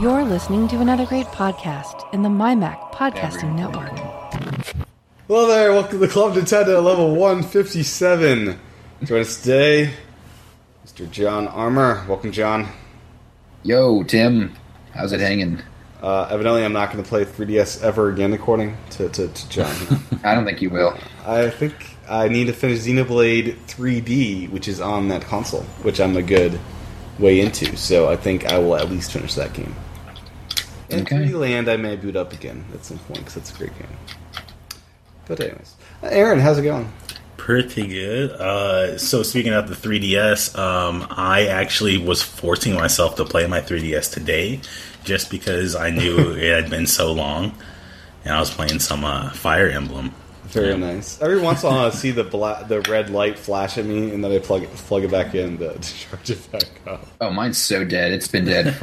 You're listening to another great podcast in the MyMac Podcasting Network. Hello there, welcome to Club Nintendo, level 157. Join us today, Mr. John Armour. Welcome, John. Yo, Tim. How's it hanging? Evidently, I'm not going to play 3DS ever again, according to John. I don't think you will. I think I need to finish Xenoblade 3D, which is on that console, which I'm a good way into. So I think I will at least finish that game. In 3D Land, I may boot up again at some point, because it's a great game. But anyways. Aaron, how's it going? Pretty good. So speaking of the 3DS, I actually was forcing myself to play my 3DS today just because I knew it had been so long, and I was playing some Fire Emblem. Very nice. Every once in a while, I see the red light flash at me, and then I plug it back in to charge it back up. Oh, mine's so dead. It's been dead.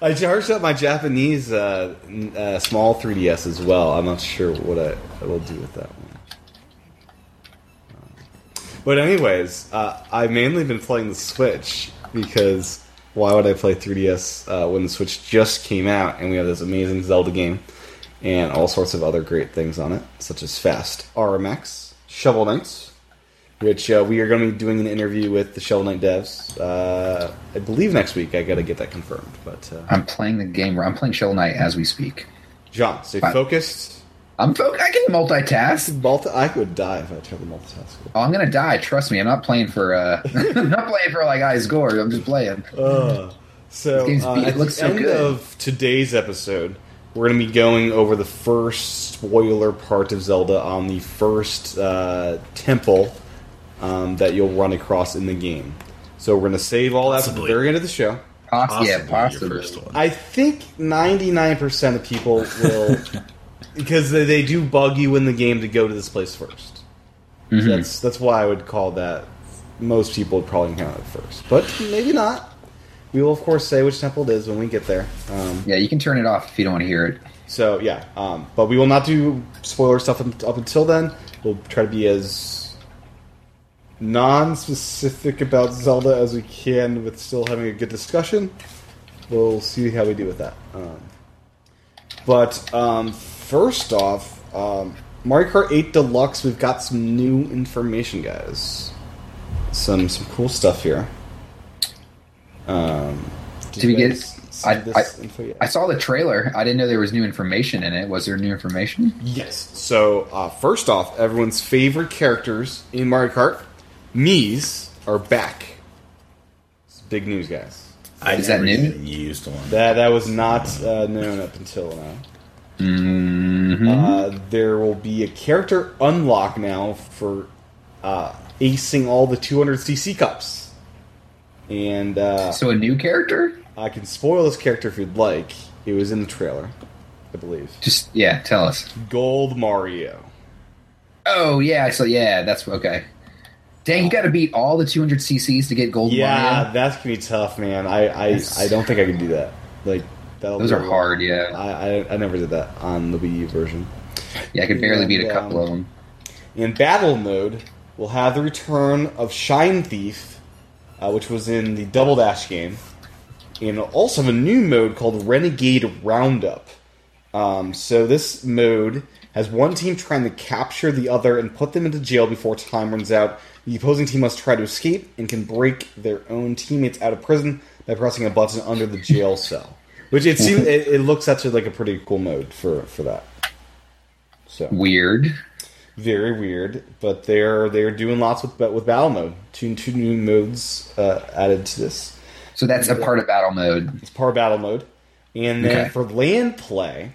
I charged up my Japanese small 3DS as well. I'm not sure what I will do with that one. But anyways, I've mainly been playing the Switch, because why would I play 3DS when the Switch just came out and we have this amazing Zelda game and all sorts of other great things on it, such as Fast RMX, Shovel Knight, which we are going to be doing an interview with the Shovel Knight devs, I believe next week. I got to get that confirmed. But I'm playing the game where I'm playing Shovel Knight as we speak. John, stay focused. I can multitask. I would die if I tried to multitask. Oh, I'm gonna die. Trust me. I'm not playing for. I'm not playing for like eyes gore. I'm just playing. It looks so good. At the end of today's episode, we're gonna be going over the first spoiler part of Zelda on the first temple that you'll run across in the game. So we're gonna save all that for the very end of the show. Possibly. Your first one. I think 99% of people will. Because they do bug you in the game to go to this place first. Mm-hmm. So that's why I would call that. Most people would probably encounter it first. But maybe not. We will, of course, say which temple it is when we get there. Yeah, you can turn it off if you don't want to hear it. So, yeah. But we will not do spoiler stuff up until then. We'll try to be as non-specific about Zelda as we can with still having a good discussion. We'll see how we do with that. First off, Mario Kart 8 Deluxe, we've got some new information, guys. Some cool stuff here. I saw the trailer. I didn't know there was new information in it. Was there new information? Yes. So, first off, everyone's favorite characters in Mario Kart, Mii's, are back. It's big news, guys. Is that new? Used one. That was not known up until now. Mm-hmm. There will be a character unlock now for acing all the 200cc cups. And so a new character? I can spoil this character if you'd like. It was in the trailer, I believe. Just, yeah, tell us. Gold Mario. Oh, yeah, so yeah, that's okay. Dang, you gotta beat all the 200cc's to get Gold Mario? Yeah, that's gonna be tough, man. I don't think I can do that. Like, those are hard, yeah. I never did that on the Wii U version. Yeah, I could barely beat a couple of them. In battle mode, we'll have the return of Shine Thief, which was in the Double Dash game, and also have a new mode called Renegade Roundup. So this mode has one team trying to capture the other and put them into jail before time runs out. The opposing team must try to escape and can break their own teammates out of prison by pressing a button under the jail cell. Which it looks actually like a pretty cool mode for that. So weird, very weird. But they're doing lots with battle mode. Two new modes added to this. So that's a part of battle mode. It's part of battle mode, and then for LAN play,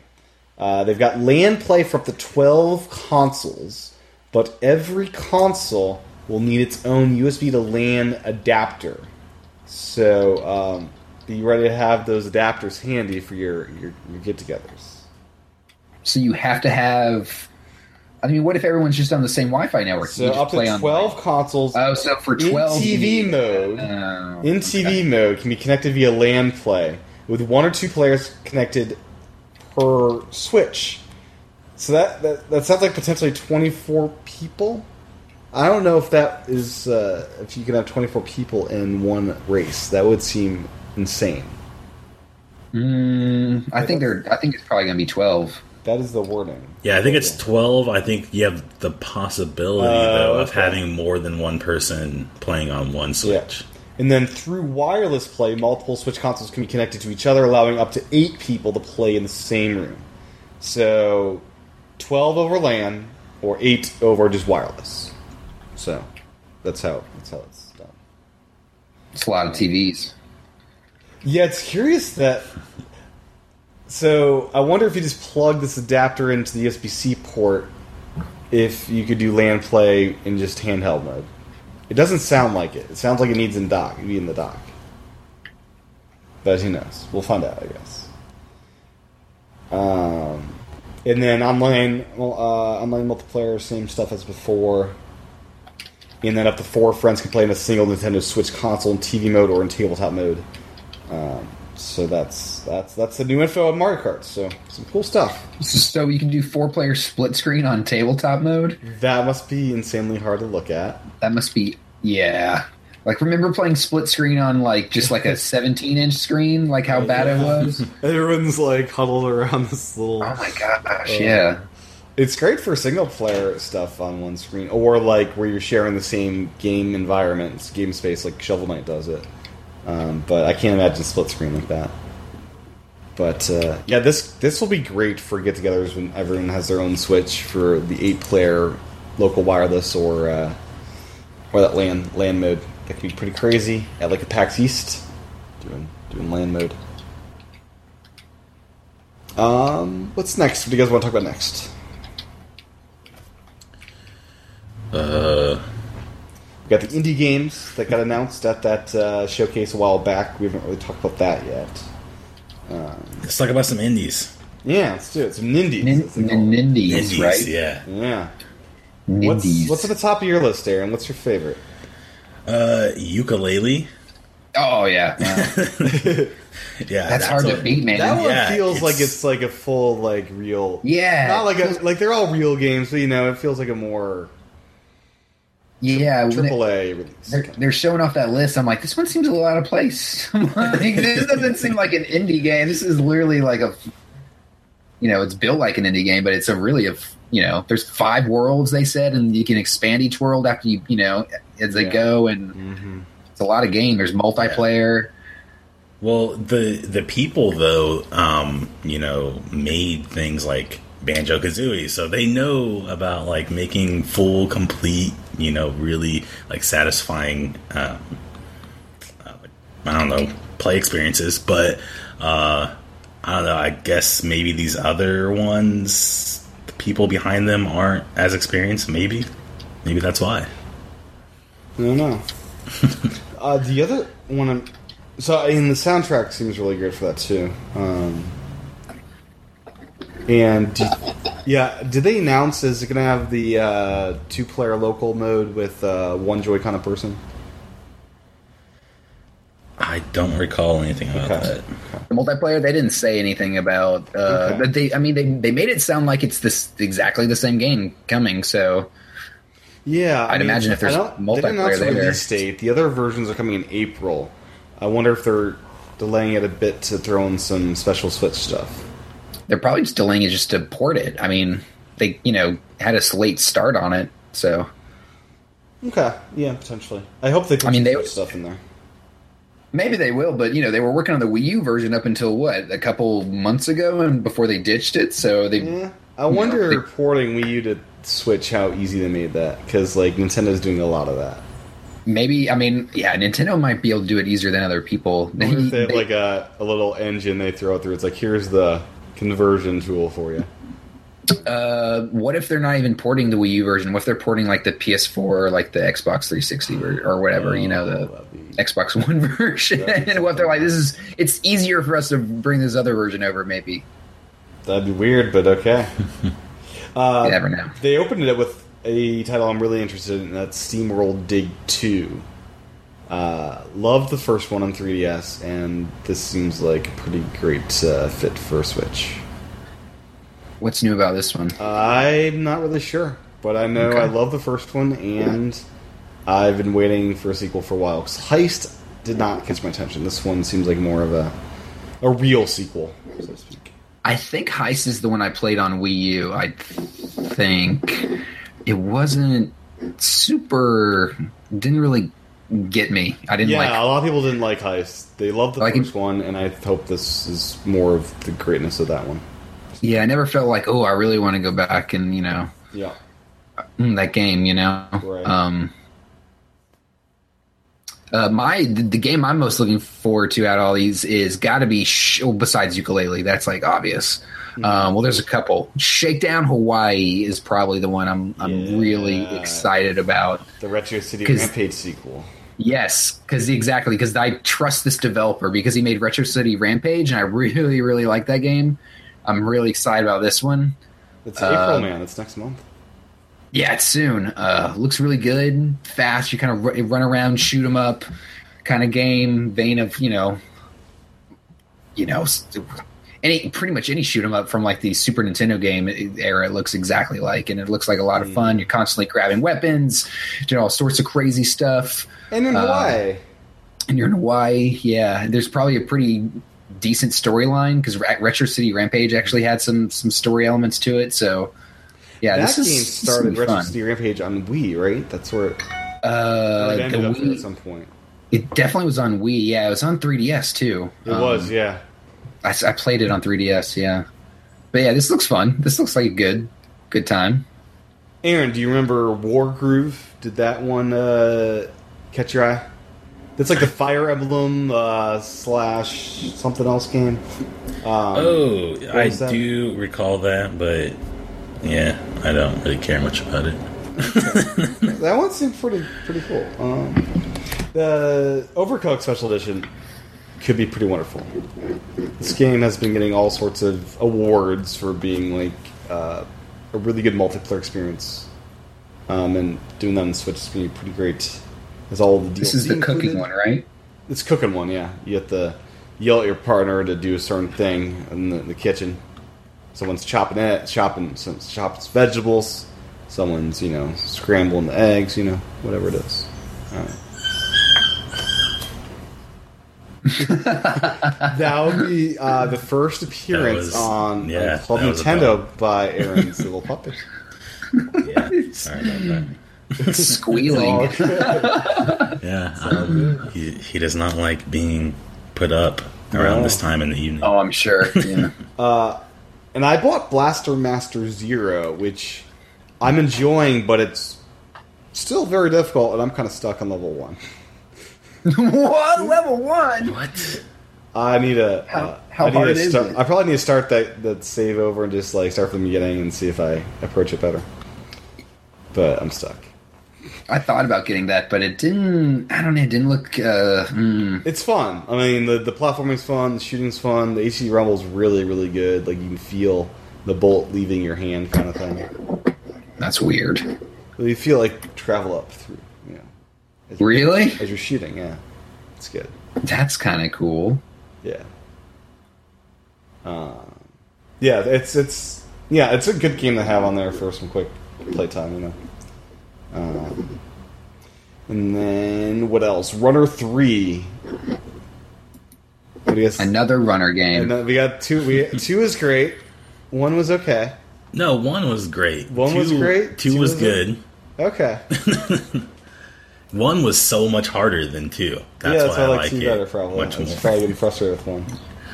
they've got LAN play for up to 12 consoles, but every console will need its own USB to LAN adapter. So. Be ready to have those adapters handy for your get-togethers. So you have to have... I mean, what if everyone's just on the same Wi-Fi network? So up to 12 consoles. Oh, so for 12... TV mode can be connected via LAN play, with one or two players connected per Switch. So that sounds like potentially 24 people? I don't know if that is... if you can have 24 people in one race. That would seem... insane. I think it's probably going to be 12. That is the warning. Yeah, I think it's 12. I think you have the possibility, of having more than one person playing on one Switch. Yeah. And then through wireless play, multiple Switch consoles can be connected to each other, allowing up to 8 people to play in the same room. So, 12 over LAN, or 8 over just wireless. So, that's how it's done. It's a lot of TVs. Yeah, it's curious that... So, I wonder if you just plug this adapter into the USB-C port, if you could do LAN play in just handheld mode. It doesn't sound like it. It sounds like it needs in the dock. But who knows? We'll find out, I guess. And then online multiplayer, same stuff as before. And then up to 4 friends can play in a single Nintendo Switch console in TV mode or in tabletop mode. So that's the new info on Mario Kart. So some cool stuff. So you can do 4-player split screen on tabletop mode? That must be insanely hard to look at. That must be, yeah. Like, remember playing split screen on, like, just like a 17-inch screen? Like, how bad it was? Everyone's, like, huddled around this little... Oh, my gosh, yeah. It's great for single-player stuff on one screen. Or, like, where you're sharing the same game environment, game space, like Shovel Knight does it. But I can't imagine split screen like that. But yeah, this will be great for get-togethers when everyone has their own Switch for the 8-player local wireless or that LAN mode. That could be pretty crazy at like a PAX East, doing LAN mode. What's next? What do you guys want to talk about next? We got the indie games that got announced at that showcase a while back. We haven't really talked about that yet. Let's talk about some indies. Yeah, let's do it. Some nindies. Nindies, right? Yeah. Nindies. What's at the top of your list, Aaron? What's your favorite? Yooka-Laylee. Oh, yeah. Yeah, that's hard to beat, man. That one feels it's like a full, like, real... Yeah. Not like a... Like, they're all real games, but, you know, it feels like a more... Yeah, AAA release. They're showing off that list. I'm like, this one seems a little out of place. Like, this doesn't seem like an indie game. This is literally like a, you know, it's built like an indie game, but it's a really a, you know, there's 5 worlds they said, and you can expand each world after you know as they go, and it's a lot of game. There's multiplayer. Yeah. Well, the people though, you know, made things like Banjo Kazooie, so they know about like making full, complete, you know, really like satisfying, I don't know, play experiences. But I don't know. I guess maybe these other ones, the people behind them aren't as experienced. Maybe that's why. I don't know. The other one, the soundtrack seems really good for that too. And, did they announce, is it going to have the 2-player local mode with 1 Joy-Con a person? I don't recall anything about that. Okay. The multiplayer, they didn't say anything about, but they made it sound like it's exactly the same game coming, so... Yeah, I'd imagine if there's multiplayer there. They announced the release date. The other versions are coming in April. I wonder if they're delaying it a bit to throw in some special Switch stuff. They're probably just delaying it just to port it. I mean, they, you know, had a late start on it, so... Okay, yeah, potentially. I hope they put some stuff in there. Maybe they will, but, you know, they were working on the Wii U version up until, a couple months ago and before they ditched it, so they... Yeah. I wonder, porting Wii U to Switch, how easy they made that, because, like, Nintendo's doing a lot of that. Maybe, Nintendo might be able to do it easier than other people. I wonder if they have, like, a little engine they throw it through. It's like, here's the... conversion tool for you. What if they're not even porting the Wii U version? What if they're porting like the PS4 or like the Xbox 360 or whatever, Xbox One version? And what if they're like, it's easier for us to bring this other version over, maybe. That'd be weird, but okay. You never know. They opened it with a title I'm really interested in, that's Steamworld Dig 2. Loved the first one on 3DS, and this seems like a pretty great fit for Switch. What's new about this one? I'm not really sure, but I know I love the first one, and I've been waiting for a sequel for a while. Because Heist did not catch my attention. This one seems like more of a a real sequel, so to speak. I think Heist is the one I played on Wii U. I think it wasn't super. Didn't really get me. I didn't like. Yeah, a lot of people didn't like Heist. They loved the first one, and I hope this is more of the greatness of that one. Yeah, I never felt like, oh, I really want to go back and that game, Right. The game I'm most looking forward to out of all these is got to be, besides Yooka-Laylee, that's like obvious. Mm-hmm. Well, there's a couple. Shakedown Hawaii is probably the one I'm really excited about. The Retro City Rampage sequel. Yes, because I trust this developer because he made Retro City Rampage, and I really, really like that game. I'm really excited about this one. It's April, man. It's next month. Yeah, it's soon. Looks really good, fast. You kind of run around, shoot 'em up, kind of game. Vein of pretty much any shoot 'em up from like the Super Nintendo game era. It looks exactly like, and it looks like a lot of fun. You're constantly grabbing weapons, doing all sorts of crazy stuff. And in Hawaii. And you're in Hawaii. Yeah, there's probably a pretty decent storyline because Retro City Rampage actually had some story elements to it. So. Yeah, this game started Retro City Rampage on Wii, right? That's where it ended up at some point. It definitely was on Wii. Yeah, it was on 3DS too. It was, yeah. I played it on 3DS, yeah. But yeah, this looks fun. This looks like a good time. Aaron, do you remember Wargroove? Did that one catch your eye? That's like the Fire Emblem slash something else game. I do recall that, but. Yeah, I don't really care much about it. That one seemed pretty cool. The Overcooked Special Edition could be pretty wonderful. This game has been getting all sorts of awards for being like a really good multiplayer experience, and doing that on Switch is going to be pretty great. This is the cooking one, right? It's cooking one, yeah. You have to yell at your partner to do a certain thing in the kitchen. Someone's chopping vegetables. Someone's, scrambling the eggs, whatever it is. All right. That would be the first appearance on Club Nintendo by Aaron's little puppet. Yeah, sorry about that. Squealing. Yeah, he does not like being put up around this time in the evening. Oh, I'm sure. Yeah. And I bought Blaster Master Zero, which I'm enjoying, but it's still very difficult, and I'm kind of stuck on level 1. What? Level 1? What? I need a... how hard is it? I probably need to start that save over and just like start from the beginning and see if I approach it better. But I'm stuck. I thought about getting that, but it didn't... I don't know, it didn't look... It's fun. I mean, the platforming's fun, the shooting's fun, the HD rumble's really, really good. Like, you can feel the bolt leaving your hand kind of thing. That's weird. You feel like travel up through, Really? As you're shooting, yeah. It's good. That's kind of cool. Yeah. It's a good game to have on there for some quick playtime, and then what else? Runner 3. What do you guys? Another runner game. We got two. Two is great. One was okay. No, one was great. One was great. Two was good. Okay. One was so much harder than two. That's why I like two better. Probably. Much more. Probably getting frustrated with one.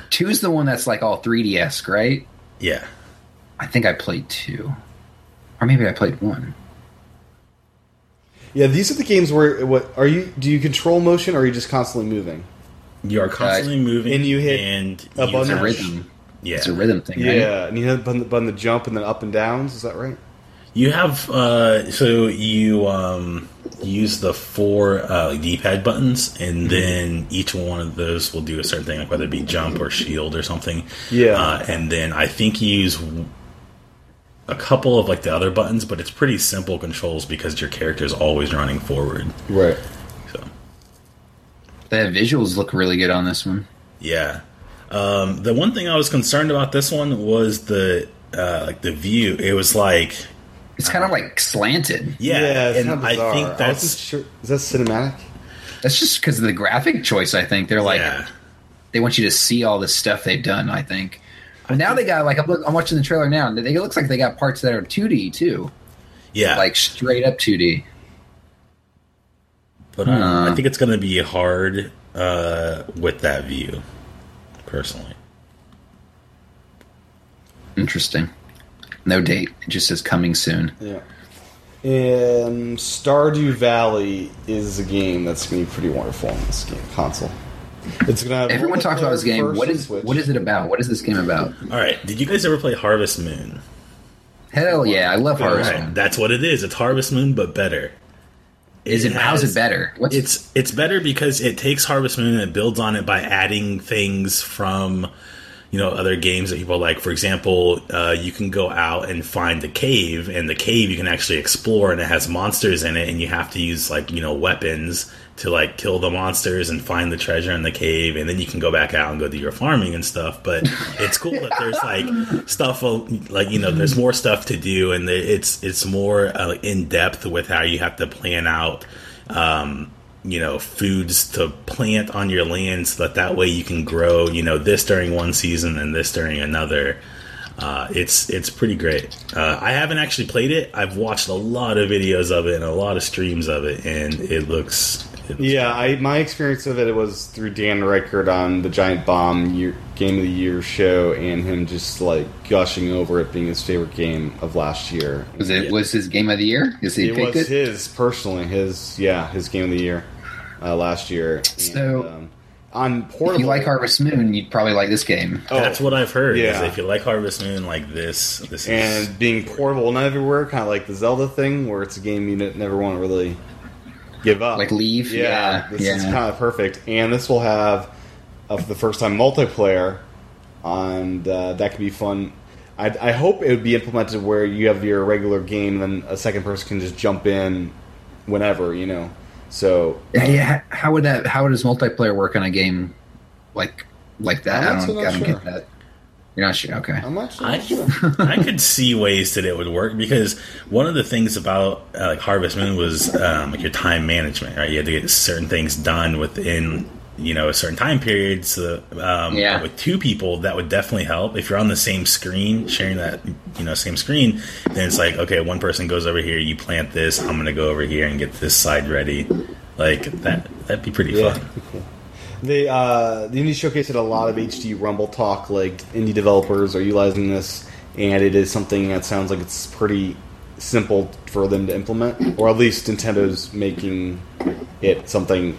Two is the one that's like all 3DS, right? Yeah. I think I played two, or maybe I played one. Yeah, these are the games where do you control motion or are you just constantly moving? You are constantly moving and you hit a button. It's a rhythm. Yeah. It's a rhythm thing, right? Yeah, and you hit a button to jump and then up and downs, is that right? You have use the four D-pad buttons and then each one of those will do a certain thing, like whether it be jump or shield or something. Yeah. And then I think you use a couple of like the other buttons, but it's pretty simple controls because your character's always running forward. Right. So the visuals look really good on this one. Yeah. The one thing I was concerned about this one was the the view. It was like it's kind of like slanted. Yeah, it's and I think that's is that cinematic? That's just because of the graphic choice. I think they're like they want you to see all this stuff they've done, I think. Now they got, like, I'm watching the trailer now, and it looks like they got parts that are 2D, too. Yeah. Like, straight up 2D. But I think it's going to be hard with that view, personally. Interesting. No date. It just says coming soon. Yeah. And Stardew Valley is a game that's going to be pretty wonderful on this game console. It's gonna have everyone talks about this game. What is it about? What is this game about? All right. Did you guys ever play Harvest Moon? Hell yeah, I love Harvest Moon. That's what it is. It's Harvest Moon, but better. How's it better? It's better because it takes Harvest Moon and it builds on it by adding things from, you know, other games that people like. For example, you can go out and find the cave, and the cave you can actually explore, and it has monsters in it, and you have to use, like, you know, weapons to, like, kill the monsters and find the treasure in the cave, and then you can go back out and go do your farming and stuff. But it's cool that there's, like, stuff, like, you know, there's more stuff to do, and it's more in-depth with how you have to plan out, you know, foods to plant on your land so that way you can grow, you know, this during one season and this during another. It's pretty great. I haven't actually played it. I've watched a lot of videos of it and a lot of streams of it, and it looks yeah, my experience of it was through Dan Reichert on the Giant Bomb Game of the Year show, and him just, like, gushing over it being his favorite game of last year. Was his Game of the Year? His Game of the Year last year. So, and, on portable, if you like Harvest Moon, you'd probably like this game. Oh, that's what I've heard. Yeah. If you like Harvest Moon, like this is being portable and everywhere, kind of like the Zelda thing, where it's a game you never want to really give up, like leave. This is kind of perfect, and this will have for the first time multiplayer, and that could be fun. I hope it would be implemented where you have your regular game, and then a second person can just jump in whenever, you know. So yeah, how does multiplayer work on a game like that? I don't get that. You're not sure? Okay. I could see ways that it would work, because one of the things about Harvest Moon was like your time management, right? You had to get certain things done within, you know, a certain time period. So with two people, that would definitely help. If you're on the same screen, sharing that, you know, same screen, then it's like, okay, one person goes over here, you plant this, I'm going to go over here and get this side ready. Like that'd be pretty fun. The indie showcase had a lot of HD Rumble talk, like indie developers are utilizing this, and it is something that sounds like it's pretty simple for them to implement, or at least Nintendo's making it something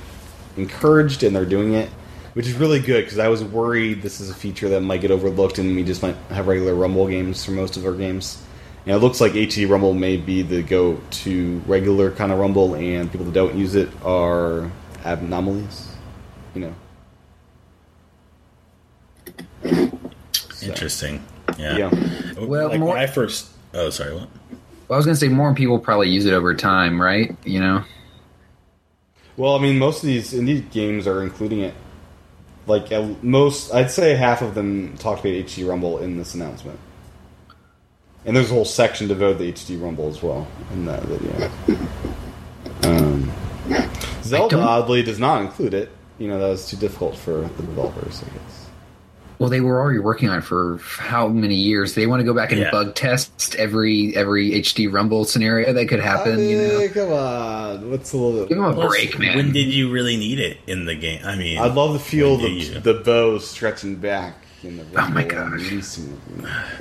encouraged, and they're doing it, which is really good, because I was worried this is a feature that might get overlooked, and we just might have regular Rumble games for most of our games. And it looks like HD Rumble may be the go-to regular kind of Rumble, and people that don't use it are anomalies. You know. So. Interesting. Yeah. Well, like when I first... Oh, sorry, what? Well, I was going to say more people probably use it over time, right? You know? Well, I mean, most of these indie games are including it. Like, I'd say half of them talked about HD Rumble in this announcement. And there's a whole section devoted to HD Rumble as well in that video. Zelda, oddly, does not include it. You know, that was too difficult for the developers, I guess. Well, they were already working on it for how many years? They want to go back and bug test every HD Rumble scenario that could happen, you know? Come on. What's a little bit... Give them a break, man. When did you really need it in the game? I mean... I'd love to feel the bow stretching back in the... Oh, my gosh.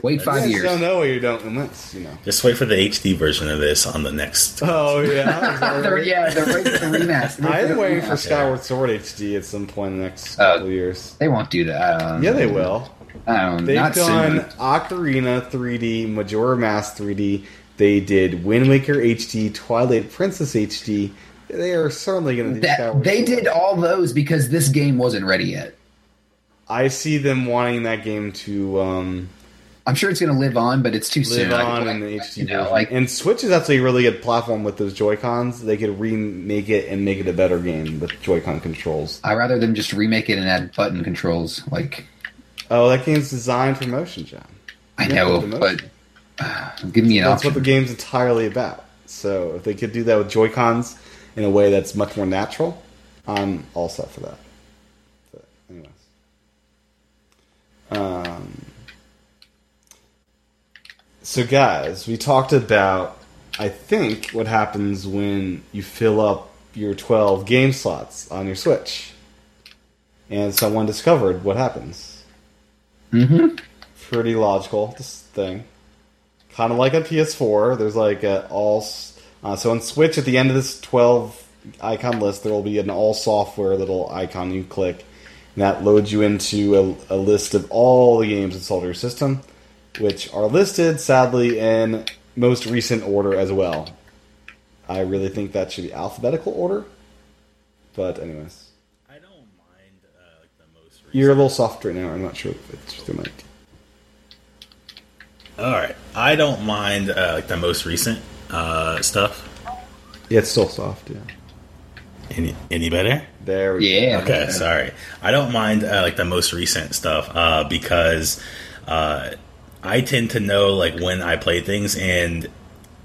Wait 5 years. You don't know what you don't unless, you know. Just wait for the HD version of this on the next... Oh, yeah. They're waiting for the remaster. I'm waiting for Skyward Sword HD at some point in the next couple of years. They won't do that. Yeah, they will. They've done Ocarina 3D, Majora's Mask 3D. They did Wind Waker HD, Twilight Princess HD. They are certainly going to do Skyward Sword. They did all those because this game wasn't ready yet. I see them wanting that game to... I'm sure it's going to live on, but it's too soon. Live on in the HD version. And Switch is actually a really good platform with those Joy-Cons. They could remake it and make it a better game with Joy-Con controls. I'd rather them just remake it and add button controls. Oh, that game's designed for motion, John. I know, but give me an option. That's what the game's entirely about. So if they could do that with Joy-Cons in a way that's much more natural, I'm all set for that. But anyways. So guys, we talked about, I think, what happens when you fill up your 12 game slots on your Switch. And someone discovered what happens. Mm-hmm. Pretty logical, this thing. Kind of like on PS4, there's like a all... so on Switch, at the end of this 12 icon list, there will be an all software little icon you click, and that loads you into a list of all the games installed on your system, which are listed, sadly, in most recent order as well. I really think that should be alphabetical order, but anyways. I don't mind like the most recent. You're a little soft right now. I'm not sure if it's your mic. All right. I don't mind like the most recent stuff. Yeah, it's still soft. Yeah. Any better? There we go. Yeah. Okay. Sorry. I don't mind like the most recent stuff because I tend to know like when I play things, and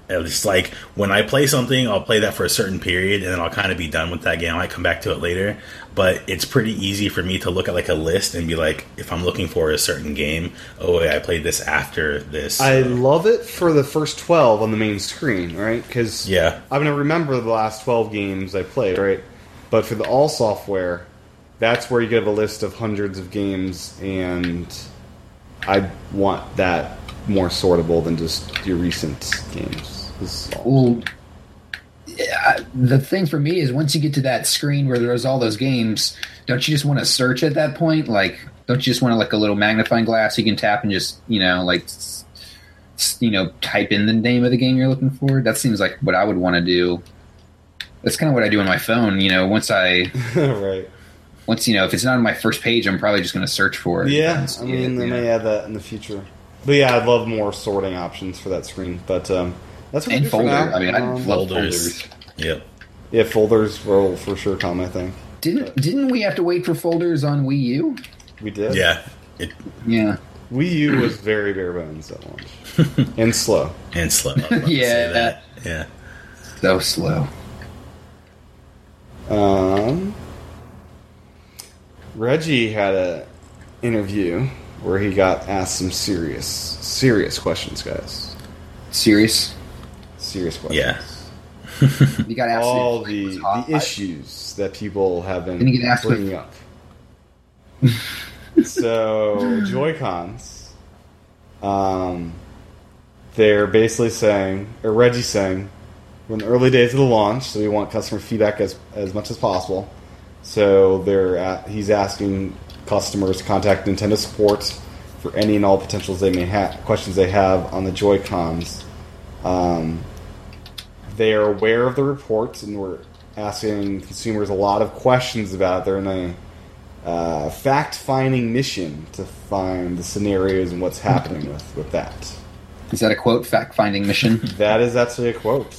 it's like when I play something, I'll play that for a certain period, and then I'll kind of be done with that game. I might come back to it later, but it's pretty easy for me to look at like a list and be like, if I'm looking for a certain game, oh wait, I played this after this. I love it for the first 12 on the main screen, right? Because I'm going to remember the last 12 games I played, right? But for the all software, that's where you get a list of hundreds of games, and I want that more sortable than just your recent games. Well, yeah, the thing for me is once you get to that screen where there's all those games, don't you just want to search at that point? Like, don't you just want to like a little magnifying glass you can tap and just, you know, like, you know, type in the name of the game you're looking for? That seems like what I would want to do. That's kind of what I do on my phone, you know, once I... Right. Once, you know, if it's not on my first page, I'm probably just going to search for it. Yeah, I mean, they may add that in the future. But yeah, I'd love more sorting options for that screen. But that's what we do for now. I mean, I love folders. Yeah. Yeah, folders will for sure come, I think. Didn't we have to wait for folders on Wii U? We did. Yeah. Yeah. Wii U was very bare bones at launch. And slow. And slow. Yeah. That. Yeah. So slow. Reggie had a interview where he got asked some serious questions, guys. Serious questions. Yeah. He got asked all the issues that people have been bringing up. So, Joy-Cons, they're basically saying, or Reggie's saying, we're in the early days of the launch, so we want customer feedback as much as possible. So he's asking customers to contact Nintendo support for any and all potentials they may have, questions they have on the Joy-Cons. They are aware of the reports, and we're asking consumers a lot of questions about it. They're in a fact-finding mission to find the scenarios and what's happening with that. Is that a quote? Fact-finding mission? That is actually a quote.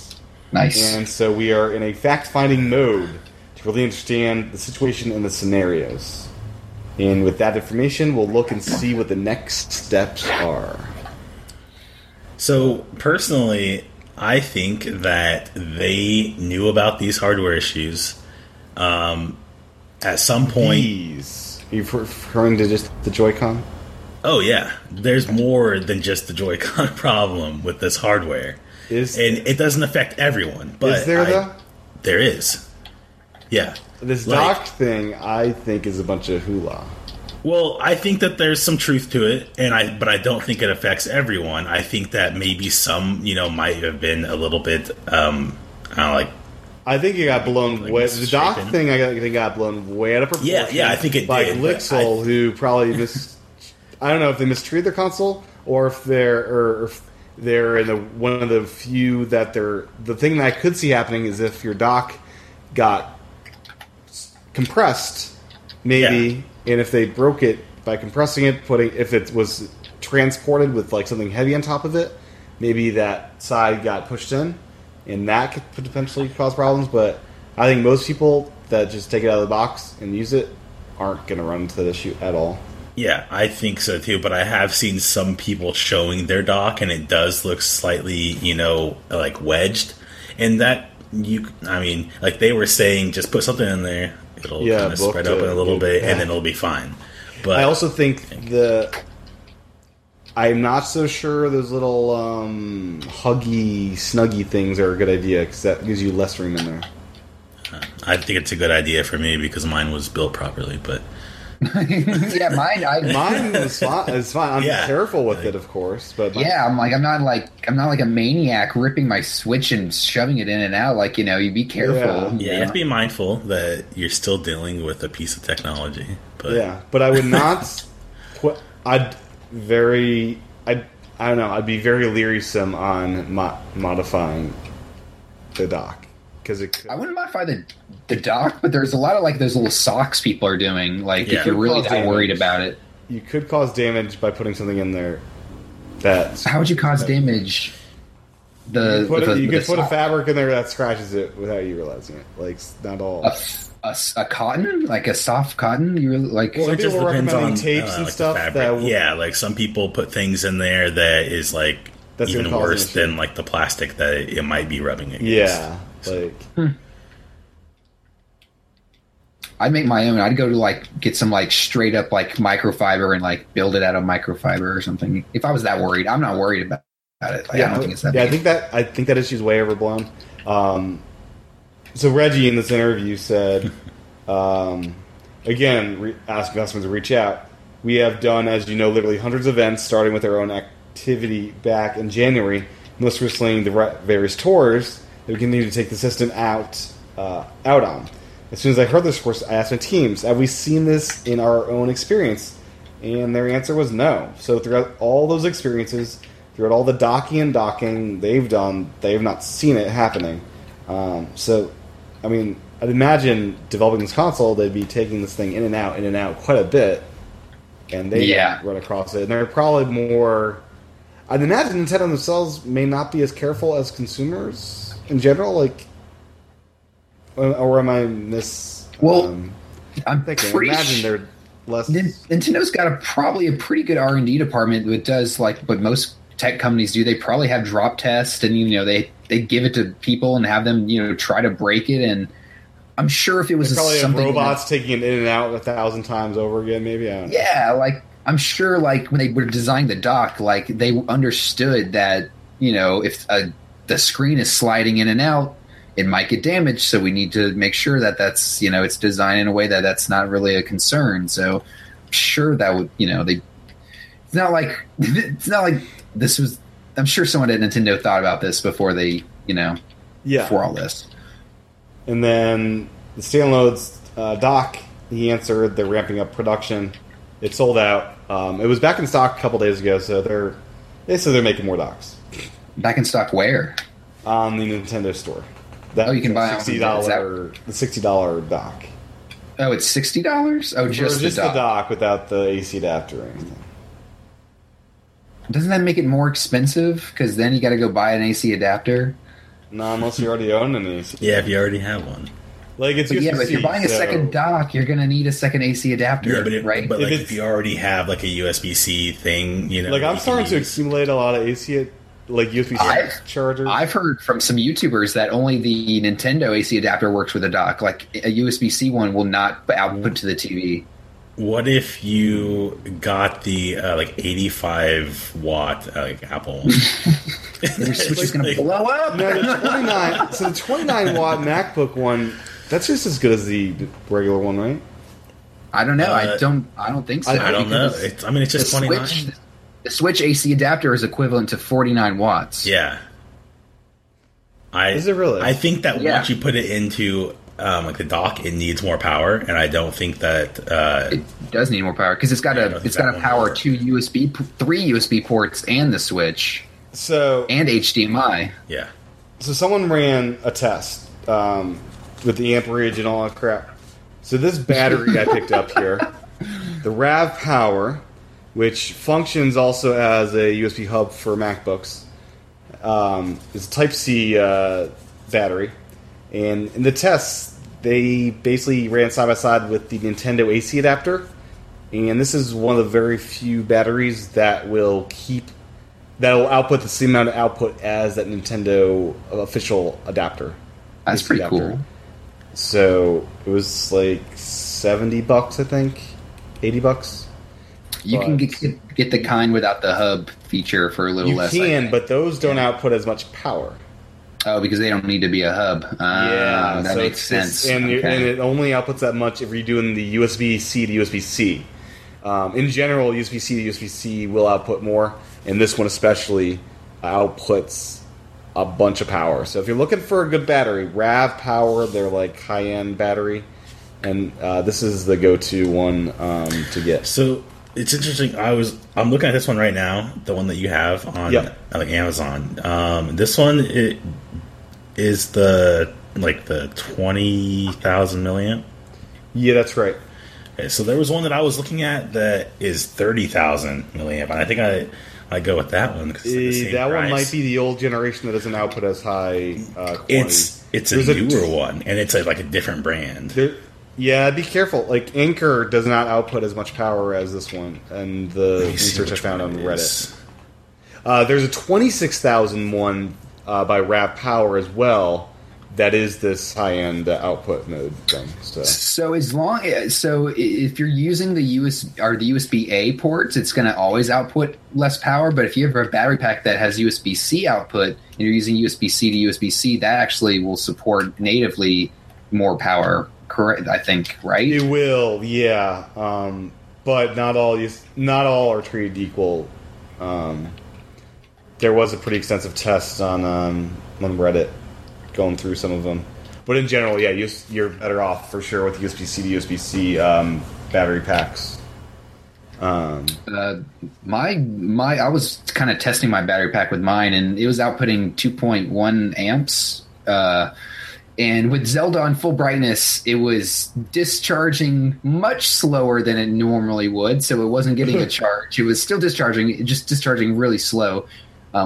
Nice. And so we are in a fact-finding mode. Really understand the situation and the scenarios. And with that information, we'll look and see what the next steps are. So, personally, I think that they knew about these hardware issues at some point. These. Are you referring to just the Joy-Con? Oh, yeah. There's more than just the Joy-Con problem with this hardware. And it doesn't affect everyone. But is there, though? There is. Yeah. This dock thing, I think, is a bunch of hula. Well, I think that there's some truth to it, but I don't think it affects everyone. I think that maybe some, you know, might have been a little bit, I think it got blown way... The dock thing, I think, got blown way out of proportion. Yeah, I think it did. By Glixel, who probably I don't know if they mistreated their console, or if they're in one of the few that they're... The thing that I could see happening is if your dock got compressed, maybe, and if they broke it by compressing it, if it was transported with like something heavy on top of it, maybe that side got pushed in, and that could potentially cause problems. But I think most people that just take it out of the box and use it aren't going to run into that issue at all. Yeah, I think so too, but I have seen some people showing their dock, and it does look slightly, you know, like wedged, and that... they were saying, just put something in there, it'll kind of spread open a little bit, and then it'll be fine. But I also think the... I'm not so sure those little huggy, snuggy things are a good idea, because that gives you less room in there. I think it's a good idea for me, because mine was built properly, but... yeah, mine is fine. It's fine. I'm careful with it, of course. But I'm not like a maniac ripping my Switch and shoving it in and out. Like, you know, you be careful. Yeah, you have to be mindful that you're still dealing with a piece of technology. But but I would not. I don't know. I'd be very leerisome on modifying the dock because it could. I wouldn't modify the dock, but there's a lot of like those little socks people are doing. Like if you're really that worried about it, you could cause damage by putting something in there. That how would you cause damage? You could put a fabric in there that scratches it without you realizing it. Like not all a cotton, like a soft cotton. You really, like well, some people recommend on tapes and like stuff. That like some people put things in there that is like that's even worse than like the plastic that it might be rubbing against. Yeah, like. I'd make my own. I'd go to like get some like straight up like microfiber and like build it out of microfiber or something. If I was that worried, I'm not worried about it. Like, I don't think it's that. Yeah, big. I think that issue's way overblown. So Reggie in this interview said, again, asking customers to reach out. We have done, as you know, literally hundreds of events, starting with our own activity back in January, most recently the various tours that we continue to take the system out on. As soon as I heard this, of course, I asked my teams, have we seen this in our own experience? And their answer was no. So throughout all those experiences, throughout all the docking they've done, they have not seen it happening. So, I mean, I'd imagine developing this console, they'd be taking this thing in and out quite a bit. And they run across it. And they're probably more... I'd imagine Nintendo themselves may not be as careful as consumers in general, like... Or am I mis? Well, I'm thinking. Imagine they're less. Nintendo's got a pretty good R&D department that does like what most tech companies do. They probably have drop tests, and you know they give it to people and have them try to break it. And I'm sure if it was probably something have robots taking it in and out 1,000 times over again, maybe. I don't know. Yeah, like I'm sure like when they were designing the dock, like they understood that if the screen is sliding in and out. It might get damaged, so we need to make sure that that's it's designed in a way that that's not really a concern. So, I'm sure that would it's not like this was. I'm sure someone at Nintendo thought about this before they before all this. And then the standaloads doc, he answered they're ramping up production. It sold out. It was back in stock a couple days ago, so they're making more docs. Back in stock where? On the Nintendo store. That, you can buy the $60 dock. Oh, it's $60? Oh, just the dock without the AC adapter or anything. Doesn't that make it more expensive? Because then you got to go buy an AC adapter. No, unless you already own an AC. Yeah, if you already have one. Like it's but if you're buying a second dock, you're going to need a second AC adapter, right? But if you already have like a USB-C thing, Like I'm starting to accumulate a lot of AC. Like USB-C chargers? I've heard from some YouTubers that only the Nintendo AC adapter works with a dock. Like, a USB-C one will not output to the TV. What if you got the, 85-watt, Apple one? Your Switch is going to blow up! No, the 29-watt MacBook one, that's just as good as the regular one, right? I don't know. I don't think so. I don't know. It's just 29. The Switch AC adapter is equivalent to 49 watts. Yeah. Is it really? I think that once you put it into the dock, it needs more power, and I don't think that it does need more power because it's got to power two USB, three USB ports, and the Switch. So and HDMI. Yeah. So someone ran a test with the amperage and all that crap. So this battery I picked up here, the RAV Power. Which functions also as a USB hub for MacBooks. It's a Type-C battery. And in the tests, they basically ran side-by-side with the Nintendo AC adapter. And this is one of the very few batteries that will output the same amount of output as that Nintendo official adapter. That's pretty cool. So it was like $70, I think. $80. You can get the kind without the hub feature for a little less. You can, but those don't output as much power. Oh, because they don't need to be a hub. Yeah, that makes sense. And it only outputs that much if you're doing the USB-C to USB-C. In general, USB-C to USB-C will output more, and this one especially outputs a bunch of power. So if you're looking for a good battery, RAV Power, they're like high-end battery, and this is the go-to one to get. So it's interesting. I'm looking at this one right now, the one that you have on like Amazon. This one is the 20,000 milliamp. Yeah, that's right. Okay, so there was one that I was looking at that is 30,000 milliamp, and I think I go with that one because it's the same that price. One might be the old generation that doesn't output as high. There's a newer one, and it's like a different brand. Yeah, be careful. Like Anker does not output as much power as this one, and the research I found on Reddit. There's a 26,000 one by RAV Power as well. That is this high-end output mode thing. So if you're using the USB or the USB-A ports, it's going to always output less power. But if you have a battery pack that has USB-C output and you're using USB-C to USB-C, that actually will support natively more power. Correct, I think, right? It will, yeah. But not all are treated equal. There was a pretty extensive test on Reddit going through some of them. But in general, yeah, you're better off for sure with USB-C to USB-C battery packs. I was kind of testing my battery pack with mine, and it was outputting 2.1 amps. And with Zelda on full brightness, it was discharging much slower than it normally would, so it wasn't getting a charge. It was still discharging, just discharging really slow,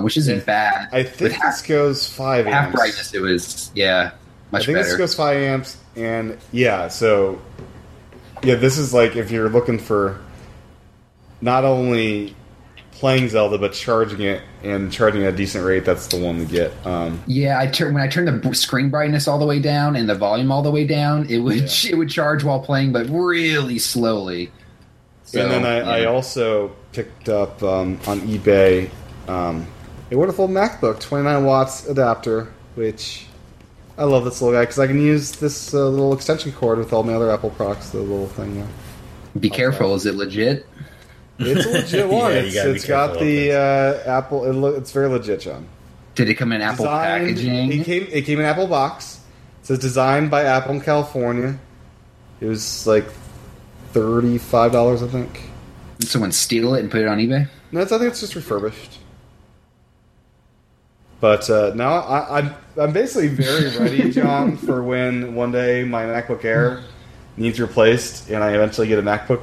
which isn't bad. I think this goes 5 amps. Half brightness, it was, much better. I think this goes 5 amps, and this is like if you're looking for not only playing Zelda, but charging it and charging at a decent rate, that's the one to get. When I turned the screen brightness all the way down and the volume all the way down, it would charge while playing, but really slowly. So, and then I also picked up on eBay a wonderful MacBook 29 watts adapter, which I love this little guy because I can use this little extension cord with all my other Apple products, the little thing there. Be careful, is it legit? It's a legit one. It's got the Apple. It's very legit, John. Did it come in Apple packaging? It came in Apple box. It says designed by Apple in California. It was like $35, I think. Did someone steal it and put it on eBay? No, I think it's just refurbished. But now I'm basically very ready, John, for when one day my MacBook Air needs replaced and I eventually get a MacBook.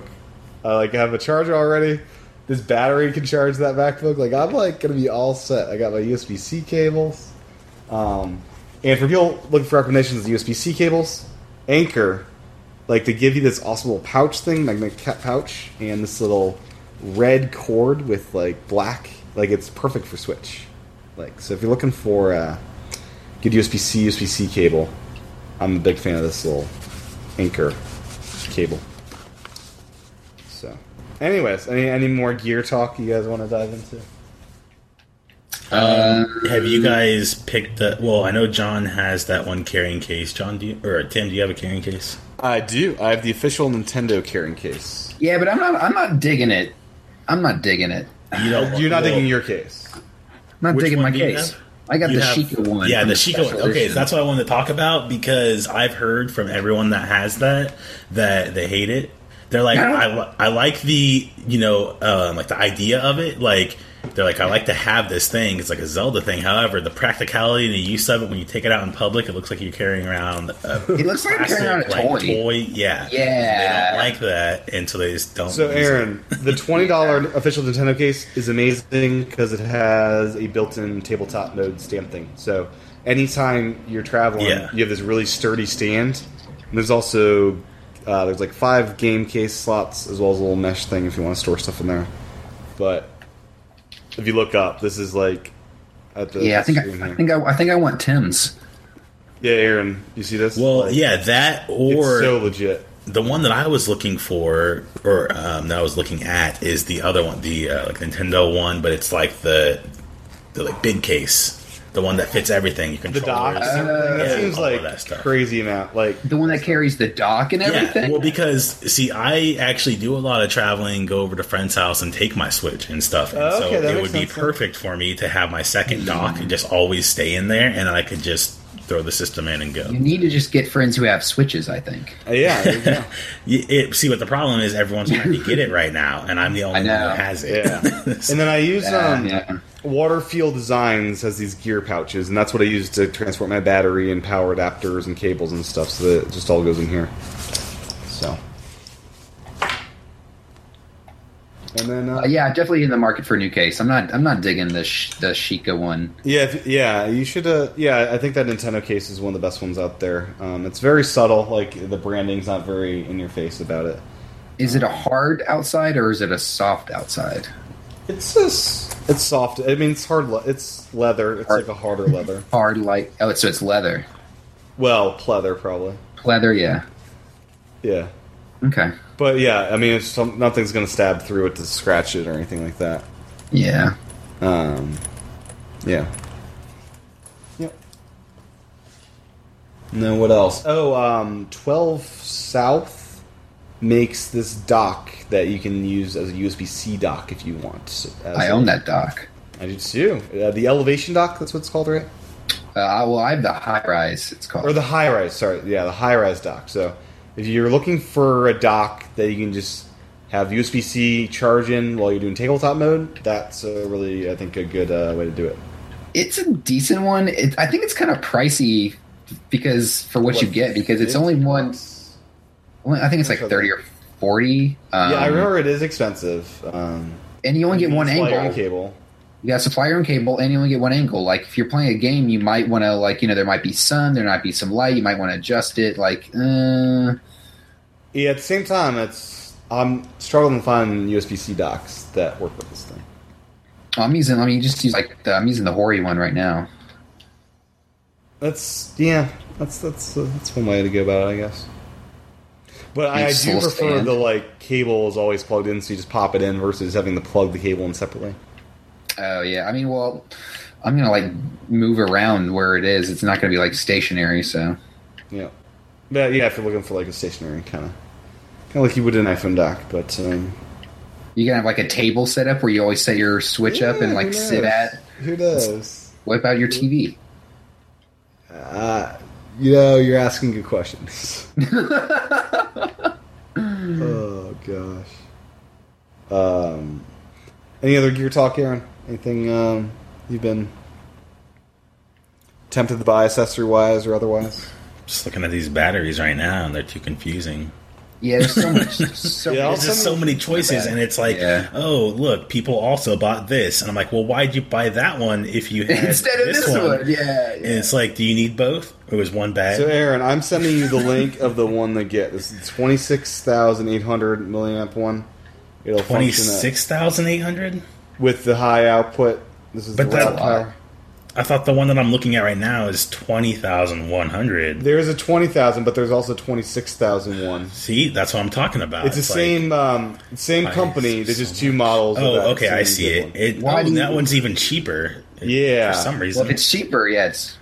I have a charger already. This battery can charge that MacBook. I'm gonna be all set. I got my USB-C cables. And for people looking for recommendations of USB-C cables, Anker, they give you this awesome little pouch thing, magnetic cap pouch, and this little red cord with black. It's perfect for Switch. So if you're looking for a good USB-C cable, I'm a big fan of this little Anker cable. Anyways, any more gear talk you guys want to dive into? Have you guys picked up? Well, I know John has that one carrying case. Tim, do you have a carrying case? I do. I have the official Nintendo carrying case. Yeah, but I'm not digging it. I'm not digging it. You're not digging your case. I'm not digging my case. I got the Sheikah one. Yeah, the Sheikah one. Okay, so that's what I wanted to talk about because I've heard from everyone that has that they hate it. They're like, I like the, the idea of it. They're like, I like to have this thing. It's like a Zelda thing. However, the practicality and the use of it, when you take it out in public, it looks like you're carrying around a toy. Yeah. They don't like that, and so they just don't. So, Aaron, the $20 official Nintendo case is amazing because it has a built-in tabletop node stand thing. So anytime you're traveling, you have this really sturdy stand. And there's also... there's 5 game case slots as well as a little mesh thing if you want to store stuff in there. But if you look up, this is at the I think I want Tim's. Yeah, Aaron, you see this? Well, yeah, that or it's so legit. The one that I was looking for, or that I was looking at, is the other one, the like Nintendo one, but it's like the like big case. The one that fits everything. You control the dock. That seems like that crazy amount. Like the one that carries the dock and everything? Yeah, well, because, see, I actually do a lot of traveling, go over to friend's house and take my Switch and stuff. And oh, okay, so it would be perfect for me to have my second dock and just always stay in there, and I could just throw the system in and go. You need to just get friends who have Switches, I think. Yeah. See, what the problem is, everyone's trying to get it right now, and I'm the only one that has it. Yeah. So, and then I use Waterfield Designs has these gear pouches, and that's what I use to transport my battery and power adapters and cables and stuff, so that it just all goes in here. So. And then, definitely in the market for a new case. I'm not digging the Sheikah one. You should. I think that Nintendo case is one of the best ones out there. It's very subtle. Like the branding's not very in your face about it. Is it a hard outside or is it a soft outside? It's soft. I mean, it's hard. It's leather. It's hard, like a harder leather. Hard like so it's leather. Well, pleather probably. Pleather, yeah. Yeah. Okay. But yeah, I mean, nothing's going to stab through it to scratch it or anything like that. Yeah. Yeah. Yep. And then what else? 12 South makes this dock that you can use as a USB-C dock if you want. I own that dock. I do too. The Elevation dock, that's what it's called, right? I have the Hi-Rise, it's called. Or the Hi-Rise, sorry. Yeah, the Hi-Rise dock, so... If you're looking for a dock that you can just have USB-C charge in while you're doing tabletop mode, that's really, I think, a good way to do it. It's a decent one. I think it's kind of pricey because for what you get, because it's only one. I think it's like $30 or $40. I remember it is expensive. And you only get one angle. Your own cable. You got to supply your own cable, and you only get one angle. Like, if you're playing a game, you might want to, like, you know, there might be sun, there might be some light, you might want to adjust it, like, Yeah, at the same time, I'm struggling to find USB-C docks that work with this thing. I'm using the Hori one right now. That's one way to go about it, I guess. But I do prefer the, like, cable is always plugged in, so you just pop it in versus having to plug the cable in separately. Oh, yeah. I mean, well, I'm going to, like, move around where it is. It's not going to be, like, stationary, so. Yeah. But, yeah, if you're looking for, like, a stationary kind of like you would an iPhone dock, but... You can have, like, a table set up where you always set your Switch up and, like, sit at. Who knows? What about your TV? You're asking good questions. Oh, gosh. Any other gear talk, Aaron? Anything you've been tempted to buy accessory-wise or otherwise? Just looking at these batteries right now, and they're too confusing. Yeah, there's so much. There's just so many choices, and it's like, oh, look, people also bought this. And I'm like, well, why'd you buy that one if you had instead of this one? Yeah. And it's like, do you need both? Or was one bad? So, Aaron, I'm sending you the link of the one that gets. It's 26,800 milliamp one. 26,800 with the high output. This is the RAV Power. I thought the one that I'm looking at right now is 20,100. There is a 20,000, but there's also 26,001. See, that's what I'm talking about. It's the same company. There's just two models. Oh, of that. Okay, I see it. That one's even cheaper. Yeah, for some reason. Well, if it's cheaper, it's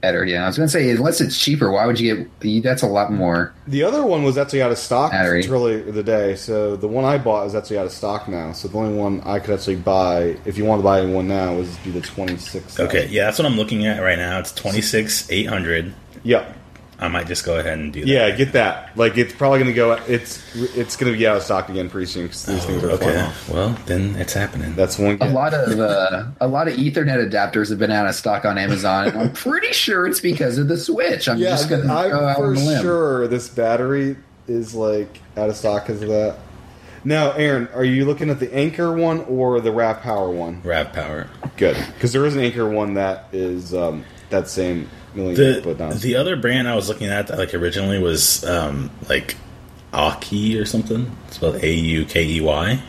better. Yeah, I was going to say, unless it's cheaper, why would you get... That's a lot more. The other one was actually out of stock early the day, so the one I bought is actually out of stock now, so the only one I could actually buy, if you want to buy one now, would be the 26. Okay, yeah, that's what I'm looking at right now. It's 26,800. Yep. I might just go ahead and do that. Yeah, get that. Like, it's probably going to go... It's going to be out of stock again pretty soon, because these things are falling off. Well, then it's happening. That's one. A lot of Ethernet adapters have been out of stock on Amazon, and I'm pretty sure it's because of the Switch. I'm just going to go out on a limb. I'm for sure this battery is, like, out of stock because of that. Now, Aaron, are you looking at the Anker one or the RAV Power one? RAV Power. Good. Because there is an Anker one that is that same... The other brand I was looking at, like, originally was like Aukey or something. It's spelled AUKEY.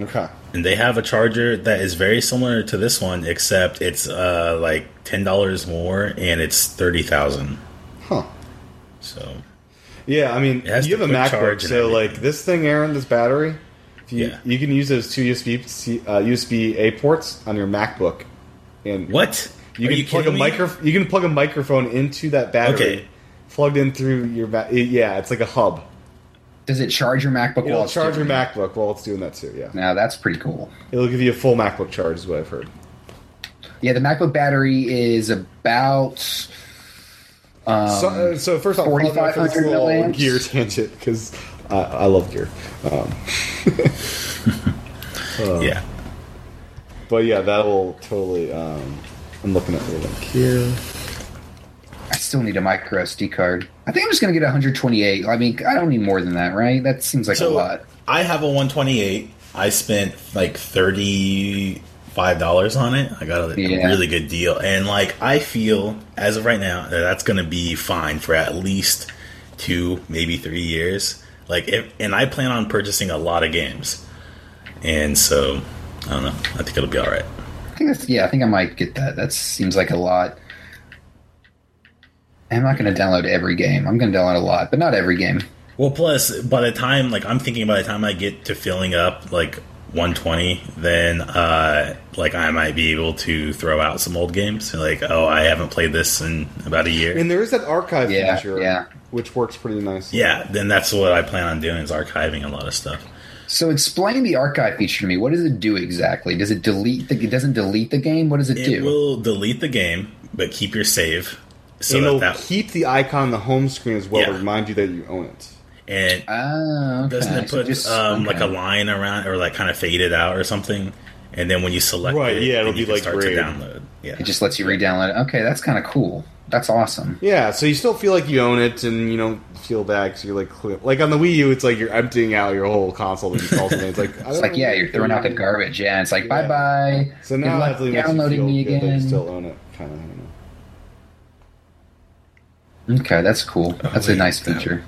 Okay. And they have a charger that is very similar to this one, except it's like $10 more, and it's $30,000. Huh. So. Yeah, I mean, you have a MacBook, so like this thing, Aaron, this battery, you can use those two USB-A ports on your MacBook. And what? You can plug a microphone into that battery, plugged in through your it's like a hub. Does it charge your MacBook? It'll charge your MacBook while it's doing that too. Yeah. Now that's pretty cool. It'll give you a full MacBook charge, is what I've heard. Yeah, the MacBook battery is about so first off, 4,500 milliamps. Gear tangent, because I love gear. Yeah, but yeah, that will totally. I'm looking at the link here. I still need a micro SD card. I think I'm just going to get 128. I mean, I don't need more than that, right? That seems like a lot. I have a 128. I spent like $35 on it. I got a really good deal. And like, I feel, as of right now, that that's going to be fine for at least 2, maybe 3 years. Like, and I plan on purchasing a lot of games. And so, I don't know. I think it'll be all right. I think I might get that. That seems like a lot. I'm not going to download every game. I'm going to download a lot, but not every game. Well, plus, by the time, like, I'm thinking by the time I get to filling up, like, 120, then, like, I might be able to throw out some old games. Like, oh, I haven't played this in about a year. And there is that archive feature, which works pretty nice. Yeah, then that's what I plan on doing, is archiving a lot of stuff. So explain the archive feature to me. What does it do exactly? Does it delete the? It doesn't delete the game? What does it do? It will delete the game, but keep your save. So it'll keep the icon on the home screen as well to remind you that you own it. And doesn't it put like a line around, or like kind of fade it out or something? And then when you select it, it'll be like start to download. Yeah. It just lets you re-download it. Okay, that's kind of cool. That's awesome. Yeah, so you still feel like you own it, and you don't feel bad because you're like on the Wii U, it's like you're emptying out your whole console. And it's like you're throwing out the garbage. Yeah, it's like bye bye. So now it's like downloading me again. That you still own it, kind of. I don't know. Okay, that's cool. That's a nice feature.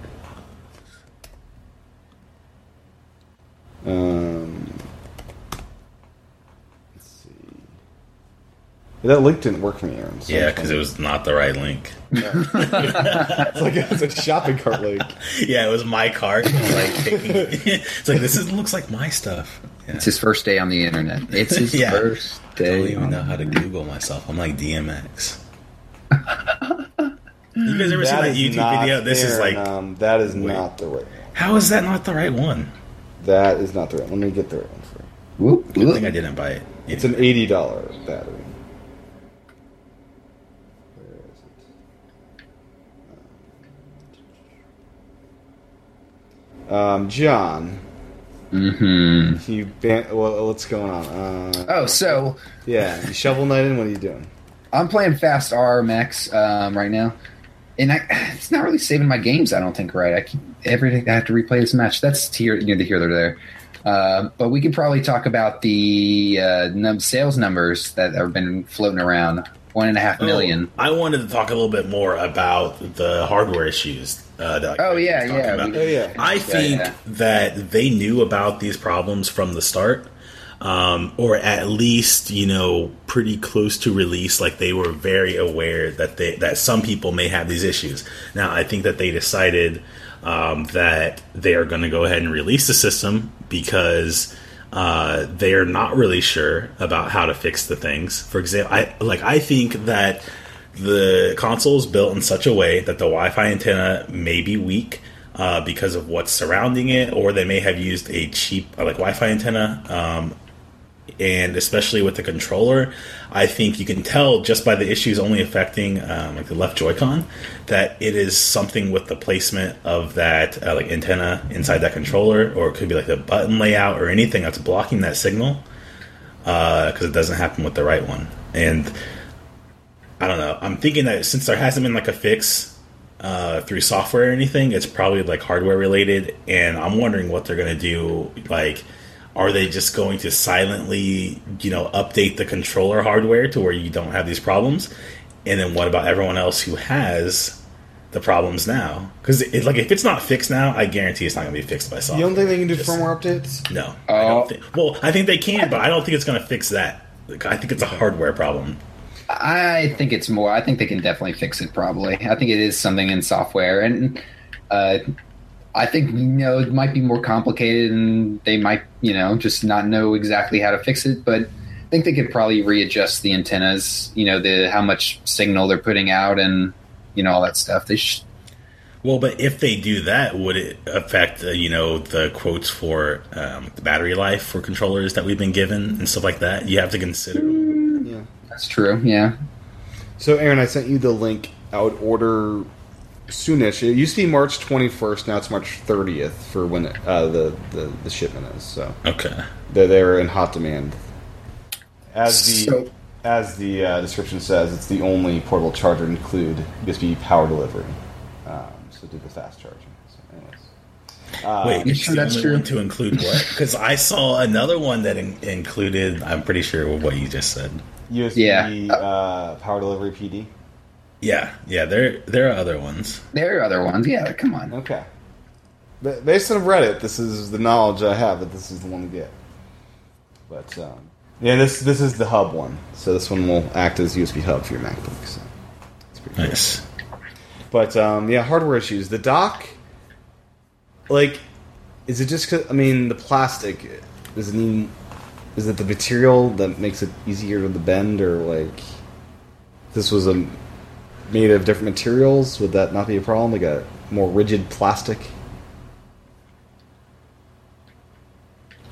That link didn't work for me, Aaron. So yeah, because it was not the right link. Yeah. It's a shopping cart link. Yeah, it was my cart. It's like, this looks like my stuff. Yeah. It's his first day on the internet. It's his first day. I don't even know how to Google myself. I'm like DMX. You guys ever seen that YouTube video? This is like... that is not the right one. How is that not the right one? That is not the right one. Let me get the right one for you. Good thing I didn't buy it. Anyway. It's an $80 battery. John. Mm-hmm. What's going on? So... Yeah, you Shovel Knight in, what are you doing? I'm playing Fast RMX right now. And it's not really saving my games, I don't think, right? I have to replay this match. That's neither here nor there. But we can probably talk about the sales numbers that have been floating around. 1.5 million. I wanted to talk a little bit more about the hardware issues. I think that they knew about these problems from the start, or at least pretty close to release. Like, they were very aware that some people may have these issues. Now, I think that they decided that they are going to go ahead and release the system because they are not really sure about how to fix the things. For example, I think that the console is built in such a way that the Wi-Fi antenna may be weak because of what's surrounding it, or they may have used a cheap Wi-Fi antenna. And especially with the controller, I think you can tell just by the issues only affecting the left Joy-Con that it is something with the placement of that antenna inside that controller, or it could be like the button layout or anything that's blocking that signal, because it doesn't happen with the right one. And I don't know. I'm thinking that since there hasn't been a fix through software or anything, it's probably hardware related. And I'm wondering what they're going to do. Are they just going to silently, update the controller hardware to where you don't have these problems? And then what about everyone else who has the problems now? Because if it's not fixed now, I guarantee it's not going to be fixed by software. You don't think they can do firmware updates? No. I don't think. Well, I think they can, but I don't think it's going to fix that. I think it's a hardware problem. I think they can definitely fix it, probably. I think it is something in software. And I think, it might be more complicated and they might, just not know exactly how to fix it. But I think they could probably readjust the antennas, how much signal they're putting out and, all that stuff. Well, but if they do that, would it affect, the quotes for the battery life for controllers that we've been given and stuff like that? You have to consider. Yeah, that's true, yeah. So, Aaron, I sent you the link. I would order... soonish. It used to be March 21st. Now it's March 30th for when the shipment is. So okay, they're in hot demand. As the description says, it's the only portable charger to include USB power delivery. So do the fast charging. So anyways, wait, you sure that's true? To include what? Because I saw another one that included. I'm pretty sure what you just said. USB power delivery PD. Yeah, there are other ones. Yeah, come on. Okay. But based on Reddit, this is the knowledge I have, that this is the one to get. But, this is the hub one. So this one will act as USB hub for your MacBook. So it's pretty nice. Cool. But, hardware issues. The dock, is it just because, the plastic, is it the material that makes it easier to bend, or, this was made of different materials, would that not be a problem? Like a more rigid plastic?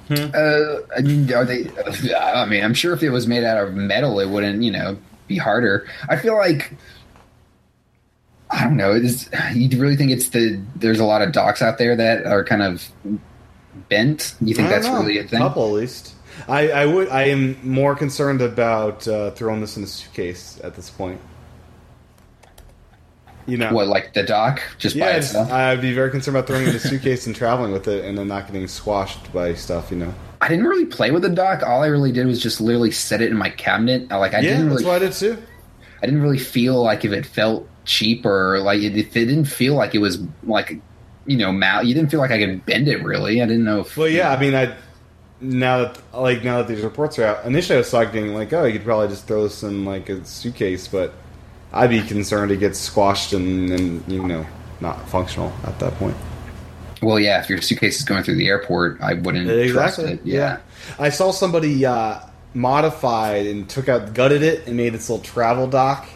I'm sure if it was made out of metal, it wouldn't, be harder. I feel like, I don't know, you really think there's a lot of docks out there that are kind of bent? You think that's really a thing? A couple, at least. I am more concerned about throwing this in a suitcase at this point. The dock just by itself? I'd be very concerned about throwing it in a suitcase and traveling with it and then not getting squashed by stuff, I didn't really play with the dock. All I really did was just literally set it in my cabinet. That's what I did too. I didn't really feel like if it felt cheap or if it didn't feel like it was you didn't feel like I could bend it really. I didn't know if... Well, yeah, now that these reports are out, initially I was thinking you could probably just throw this in a suitcase, but... I'd be concerned it gets squashed and not functional at that point. Well, yeah, if your suitcase is going through the airport, I wouldn't trust it. Yeah. I saw somebody modified and gutted it and made this little travel dock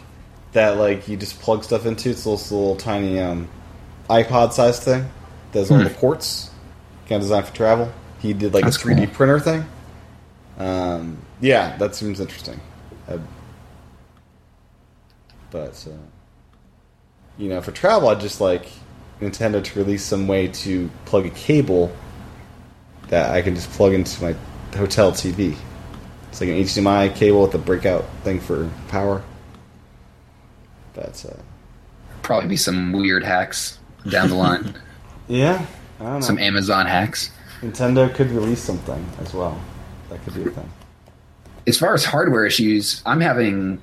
that you just plug stuff into. It's this little tiny iPod-sized thing that has all the ports, kind of designed for travel. He did that's a 3D printer thing. Yeah, that seems interesting. But, for travel, I'd just like Nintendo to release some way to plug a cable that I can just plug into my hotel TV. It's like an HDMI cable with a breakout thing for power. But, probably be some weird hacks down the line. Yeah, I don't know. Some Amazon hacks. Nintendo could release something as well. That could be a thing. As far as hardware issues, I'm having...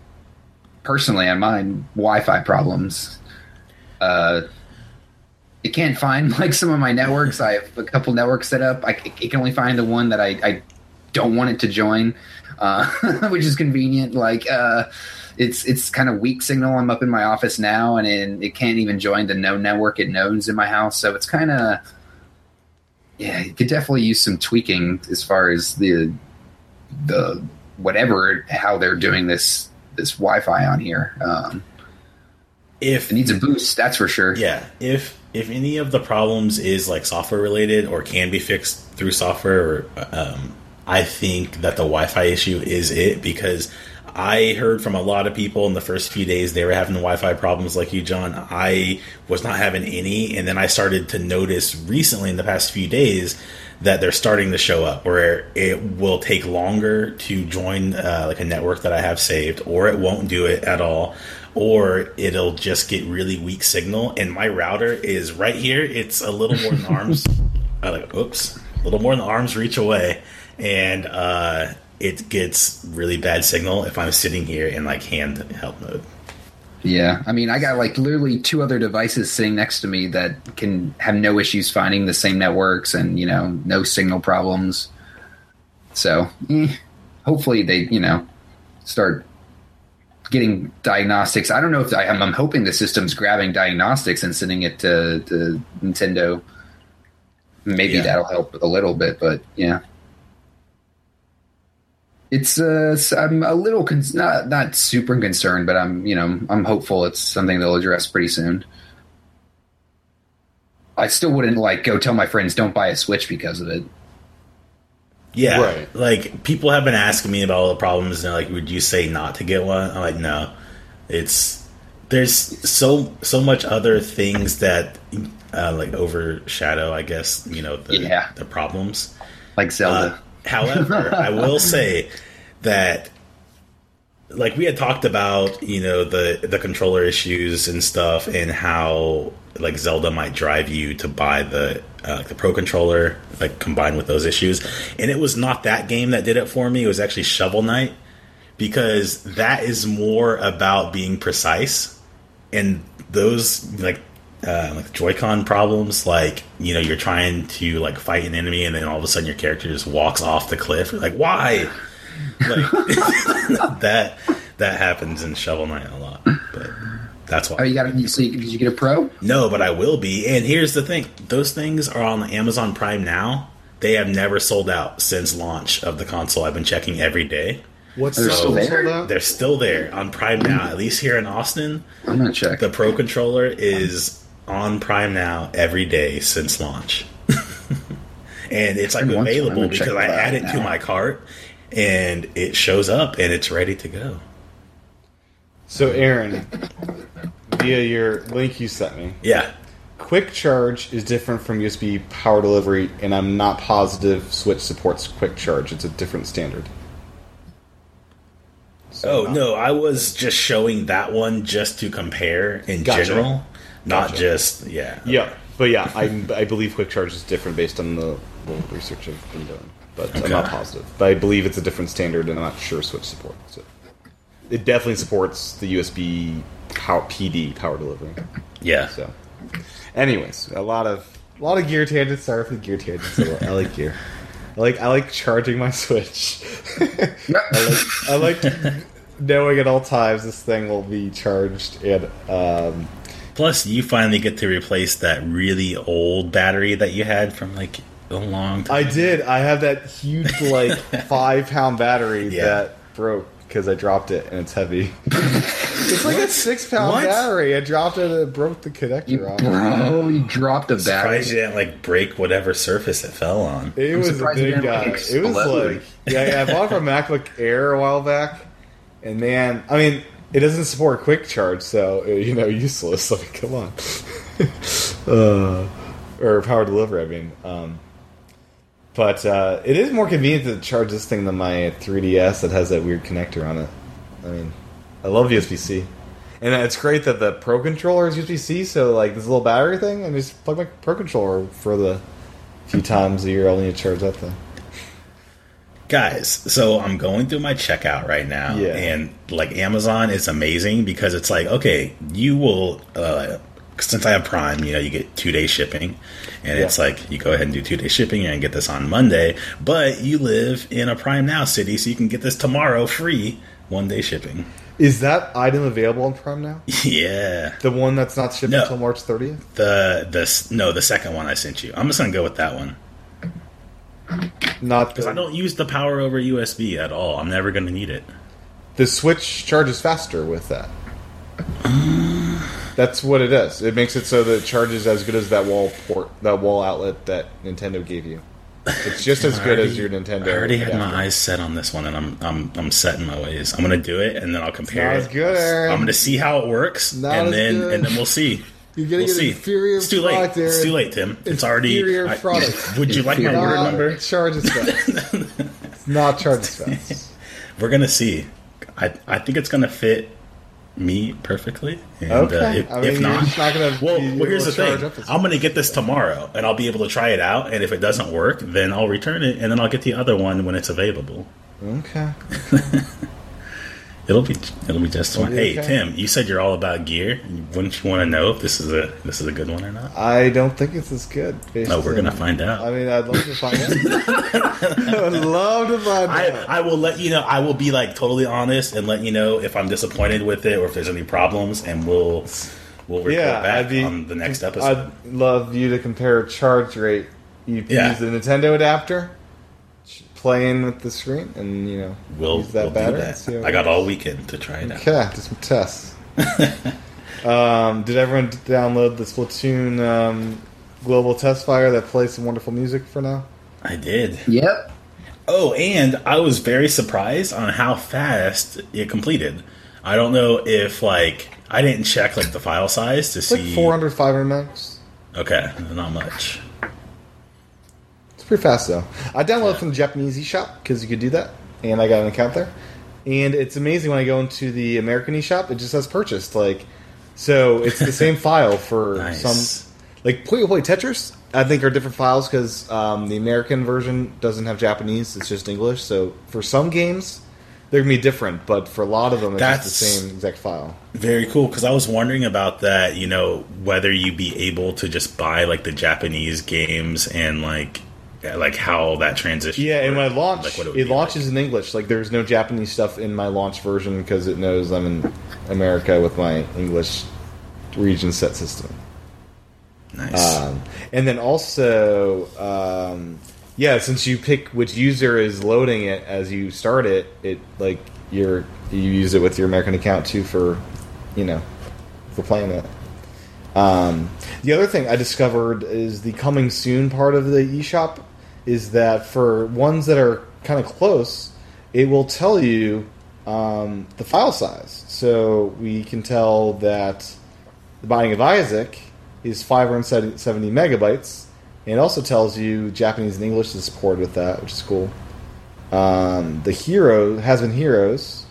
Personally, on mine, Wi-Fi problems. It can't find some of my networks. I have a couple networks set up. It can only find the one that I don't want it to join, which is convenient. It's kind of weak signal. I'm up in my office now, and it can't even join the known network it knows in my house. So it's kind of it could definitely use some tweaking as far as the whatever how they're doing this Wi-Fi on here. If it needs a boost, that's for sure. Yeah. If any of the problems is software related or can be fixed through software, I think that the Wi-Fi issue is it, because I heard from a lot of people in the first few days they were having Wi-Fi problems like you, John. I was not having any, and then I started to notice recently in the past few days that they're starting to show up where it will take longer to join a network that I have saved, or it won't do it at all, or it'll just get really weak signal. And my router is right here. It's a little more than arms. A little more than arms reach away. And it gets really bad signal if I'm sitting here in handheld mode. Yeah, I got literally two other devices sitting next to me that can have no issues finding the same networks and, no signal problems. So, hopefully they, start getting diagnostics. I don't know if I'm hoping the system's grabbing diagnostics and sending it to Nintendo. Maybe that'll help a little bit, but yeah. It's I'm a little not super concerned, but I'm hopeful it's something they'll address pretty soon. I still wouldn't go tell my friends don't buy a Switch because of it. Yeah, right. People have been asking me about all the problems, and would you say not to get one? I'm like, no. There's so much other things that overshadow, I guess, the problems, like Zelda. However, I will say that we had talked about, the controller issues and stuff and how Zelda might drive you to buy the Pro Controller, combined with those issues. And it was not that game that did it for me. It was actually Shovel Knight, because that is more about being precise. And those Joy-Con problems, you're trying to fight an enemy, and then all of a sudden your character just walks off the cliff. Why? That happens in Shovel Knight a lot, but that's why. Oh, did you get a Pro? No, but I will be. And here's the thing: those things are on Amazon Prime now. They have never sold out since launch of the console. I've been checking every day. They're still there on Prime now. At least here in Austin, I'm gonna check. The Pro Controller is on Prime now every day since launch. And it's available because I add it to my cart and it shows up and it's ready to go. So Aaron, via your link you sent me, quick charge is different from USB power delivery, and I'm not positive Switch supports quick charge. It's a different standard. So no, I was just showing that one just to compare in general. Not just, But I believe quick charge is different based on the little research I've been doing. But okay. I'm not positive. But I believe it's a different standard, and I'm not sure Switch supports it. It definitely supports the USB PD power delivery. Yeah. So, anyways, a lot of gear tangents. Sorry for the gear tangents. I like gear. I like charging my Switch. I like knowing at all times this thing will be charged and. Plus, you finally get to replace that really old battery that you had from, a long time. I did. I have that huge, 5-pound battery that broke because I dropped it, and it's heavy. It's a 6-pound battery. I dropped it, and it broke the connector off. Bro, you dropped the battery. I'm surprised you didn't, break whatever surface it fell on. It was a big guy. It was, I bought it from MacBook Air a while back, and, man, I mean... It doesn't support quick charge, so useless. Come on, or power delivery. I mean, but it is more convenient to charge this thing than my 3DS that has that weird connector on it. I mean, I love USB-C, and it's great that the Pro Controller is USB-C. So this little battery thing, I just plug my Pro Controller for the few times a year I'll need to charge that thing. Guys, so I'm going through my checkout right now, and Amazon is amazing because it's you will, since I have Prime, you get 2-day shipping, and it's you go ahead and do 2-day shipping and get this on Monday, but you live in a Prime Now city, so you can get this tomorrow free 1-day shipping. Is that item available on Prime Now? Yeah. The one that's not shipped until March 30th? No, the second one I sent you. I'm just going to go with that one. Not because I don't use the power over USB at all. I'm never going to need it. The Switch charges faster with that. That's what it is. It makes it so that it charges as good as that wall port, that wall outlet that Nintendo gave you. It's just as good as your Nintendo. I already had my eyes set on this one, and I'm set in my ways. I'm going to do it, and then I'll compare it. Good. I'm going to see how it works, and then we'll see. You're going to get inferior product. It's too late, Tim. It's already... Inferior product. Would you like my order number? Charge as fast. It's not charge as fast. We're going to see. I think it's going to fit me perfectly. And, if not... here's the thing. I'm going to get this tomorrow, and I'll be able to try it out, and if it doesn't work, then I'll return it, and then I'll get the other one when it's available. Okay. It'll be just fine. Hey, okay. Tim, you said you're all about gear. Wouldn't you want to know if this is a good one or not? I don't think it's as good. No, we're gonna find out. I mean, I'd love to find out. I would love to find out. I will let you know. I will be like totally honest and let you know if I'm disappointed with it or if there's any problems, and we'll report back on the next episode. I'd love you to compare charge rate. You use the Nintendo adapter. Playing with the screen, and use that battery. I got all weekend to try it out. Yeah, just some tests. Did everyone download the Splatoon global test fire that plays some wonderful music for now? I did. Yep. Oh, and I was very surprised on how fast it completed. I don't know if I didn't check the file size to see. It's 400 Fire MX. Okay, not much. Pretty fast though. I downloaded from the Japanese eShop because you could do that, and I got an account there. And it's amazing when I go into the American eShop, it just says purchased. So it's the same file for some. Puyo Puyo Tetris, I think, are different files because the American version doesn't have Japanese; it's just English. So for some games, they're gonna be different, but for a lot of them, that's just the same exact file. Very cool, because I was wondering about that. Whether you'd be able to just buy the Japanese games and how that transition. Yeah, in my launch, it launches in English. There's no Japanese stuff in my launch version because it knows I'm in America with my English region set system. Nice. And then also, since you pick which user is loading it as you start it, you use it with your American account too for playing it. The other thing I discovered is the coming soon part of the eShop. Is that for ones that are kind of close, it will tell you the file size. So we can tell that The Binding of Isaac is 570 megabytes, and it also tells you Japanese and English is supported with that, which is cool. The Hero, Has Been Heroes,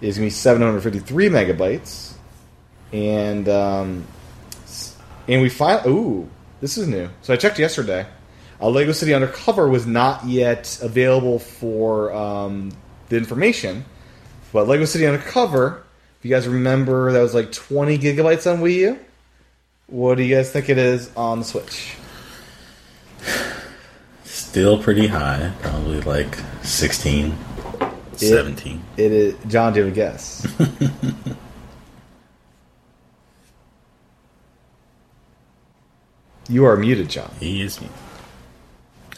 is going to be 753 megabytes, and we find... Ooh, this is new. So I checked yesterday. Lego City Undercover was not yet available for the information. But Lego City Undercover, if you guys remember, that was 20 gigabytes on Wii U. What do you guys think it is on the Switch? Still pretty high. Probably 16, 17. It is. John, do you have a guess? You are muted, John. He is muted.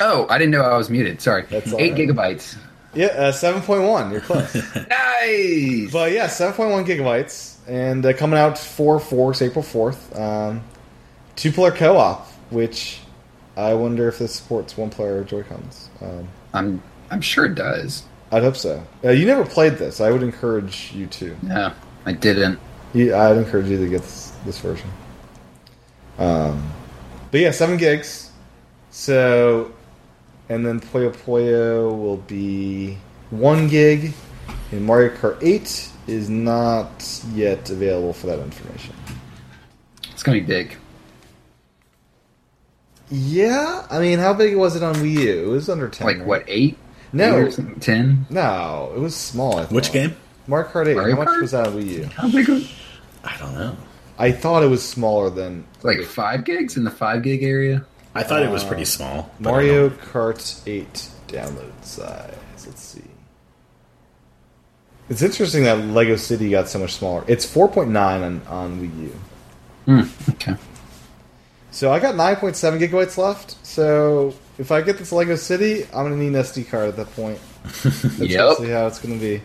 Oh, I didn't know I was muted. Sorry. That's 8 right. gigabytes. Yeah, 7.1. You're close. Nice! But yeah, 7.1 gigabytes. And coming out 4/4, so April 4th. Two-player co-op, which I wonder if this supports one-player Joy-Cons. I'm sure it does. I'd hope so. You never played this. I would encourage you to. No, I didn't. I'd encourage you to get this version. But yeah, 7 gigs. So... And then Puyo Puyo will be 1 gig, and Mario Kart 8 is not yet available for that information. It's going to be big. Yeah? I mean, how big was it on Wii U? It was under 10. Right? What, 8? No. 10? No, it was small, I thought. Which game? Mario Kart 8. Mario Kart? How much was that on Wii U? How big was it? I don't know. I thought it was smaller than... 5 gigs in the 5 gig area? I thought it was pretty small. Mario Kart 8 download size. Let's see. It's interesting that Lego City got so much smaller. It's 4.9 on Wii U. Okay. So I got 9.7 gigabytes left. So if I get this Lego City, I'm going to need an SD card at that point. That's see how it's going to be.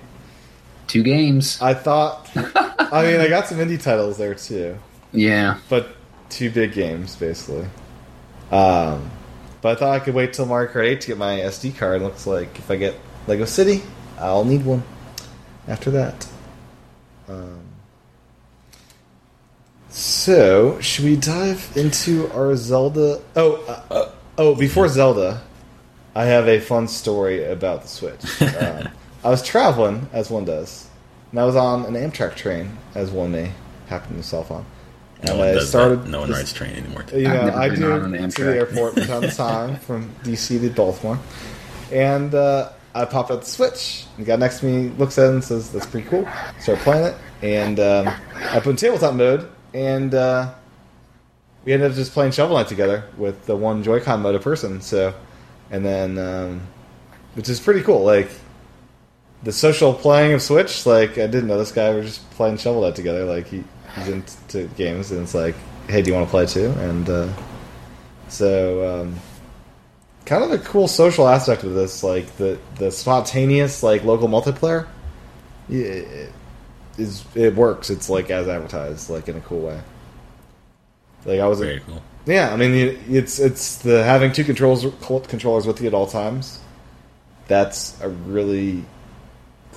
2 games. I thought... I mean, I got some indie titles there, too. Yeah. But 2 big games, basically. But I thought I could wait till Mario Kart 8 to get my SD card. Looks like if I get Lego City, I'll need one after that. So should we dive into our Zelda? Before Zelda, I have a fun story about the Switch. I was traveling, as one does, and I was on an Amtrak train, as one may happen himself on. No one rides train anymore. I do to the airport from time to time from DC to Baltimore, and I popped out the Switch. The guy next to me looks at it and says, that's pretty cool. Start playing it. And I put in tabletop mode. And we ended up just playing Shovel Knight together with the one Joy-Con mode a person. So, and then, which is pretty cool. Like, the social playing of Switch, like, I didn't know this guy. We were just playing Shovel Knight together. Like, he's into games. And it's like, hey, do you want to play too? And so... kind of a cool social aspect of this, like the spontaneous like local multiplayer, it works. It's like as advertised, like in a cool way. Like I was very cool. Yeah, I mean it's the having two controllers with you at all times. That's a really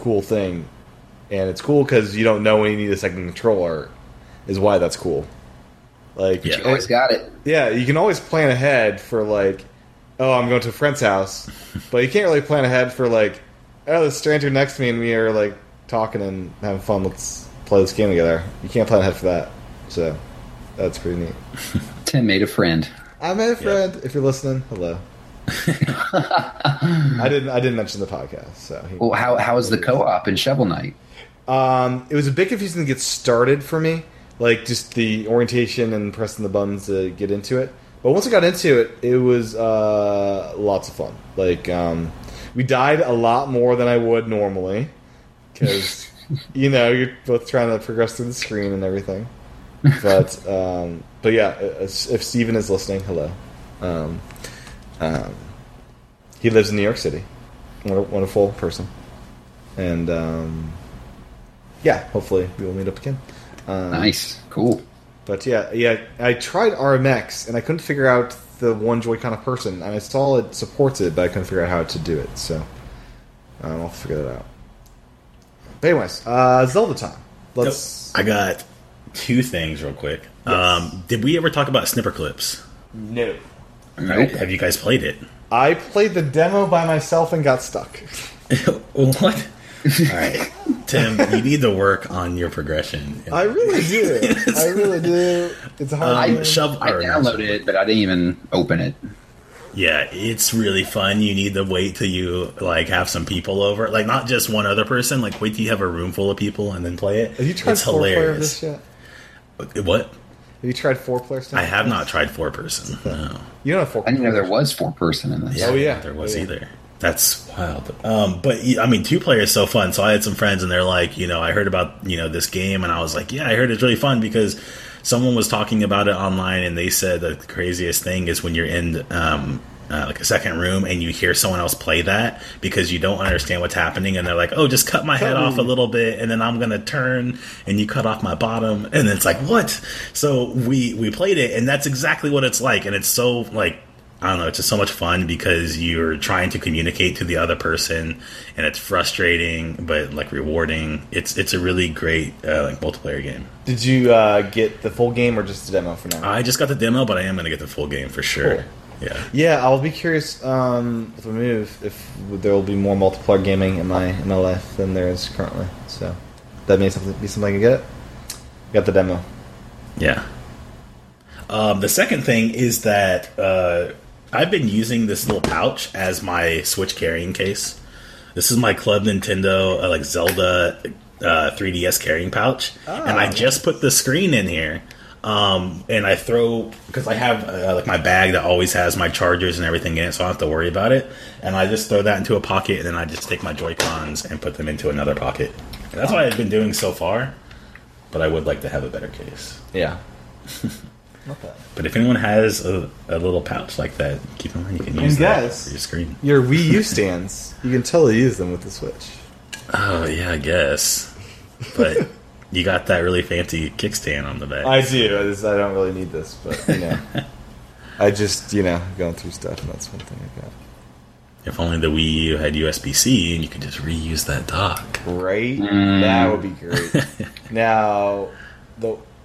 cool thing, and it's cool because you don't know when you need a second controller. Is why that's cool. Like yeah, you always got it. Yeah, you can always plan ahead for like. Oh, I'm going to a friend's house. But you can't really plan ahead for, like, oh, this stranger next to me and we are, like, talking and having fun. Let's play this game together. You can't plan ahead for that. So, that's pretty neat. Tim made a friend. I made a friend. Yep. If you're listening, hello. I didn't mention the podcast. So. Well, how was the co-op in Shovel Knight? It was a bit confusing to get started for me. Like, just the orientation and pressing the buttons to get into it. But once I got into it, it was lots of fun. Like, we died a lot more than I would normally. Because, you know, you're both trying to progress through the screen and everything. But yeah, if Steven is listening, hello. He lives in New York City. Wonderful person. And, yeah, hopefully we will meet up again. Nice. Cool. But yeah, I tried RMX, and I couldn't figure out the one Joy-Con a person. And I saw it supports it, but I couldn't figure out how to do it. So I'll figure that out. But anyways, Zelda time. Let's. I got two things real quick. Yes. Did we ever talk about Snipper Clips? No. Nope. Have you guys played it? I played the demo by myself and got stuck. What? All right, Tim, you need to work on your progression. I really do. I really do. It's hard. I downloaded it, but I didn't even open it. Yeah, it's really fun. You need to wait till you like have some people over, like not just one other person. Like wait till you have a room full of people and then play it. Have you tried four-player this yet? What? Have you tried four-player stuff? I have not tried four-person. No, you don't have four. I didn't know there was four-person in this. Yeah, oh yeah, there was either. That's wild. But, I mean, two-player is so fun. So I had some friends, and they're like, you know, I heard about, you know, this game. And I was like, yeah, I heard it's really fun because someone was talking about it online, and they said the craziest thing is when you're in, like, a second room and you hear someone else play that because you don't understand what's happening. And they're like, oh, just cut my head off a little bit, and then I'm going to turn, and you cut off my bottom. And it's like, what? So we played it, and that's exactly what it's like. And it's so, like... I don't know, it's just so much fun because you're trying to communicate to the other person, and it's frustrating but like rewarding. It's a really great like multiplayer game. Did you get the full game or just the demo for now? I just got the demo, but I am going to get the full game for sure. Cool. Yeah, I'll be curious if we move if there will be more multiplayer gaming in my life than there is currently. So that may be something I can get. Got the demo. Yeah. The second thing is that. I've been using this little pouch as my Switch carrying case. This is my Club Nintendo, like Zelda 3DS carrying pouch. Oh. And I just put the screen in here. And I throw... Because I have like my bag that always has my chargers and everything in it, so I don't have to worry about it. And I just throw that into a pocket, and then I just take my Joy-Cons and put them into another pocket. And that's what I've been doing so far. But I would like to have a better case. Yeah. Not bad. But if anyone has a little pouch like that, keep in mind you can use that for your screen. Your Wii U stands, you can totally use them with the Switch. Oh, yeah, I guess. But you got that really fancy kickstand on the back. I do. I don't really need this, but, you know. I just, you know, going through stuff, and that's one thing I got. If only the Wii U had USB-C, and you could just reuse that dock. Right? That would be great. Now,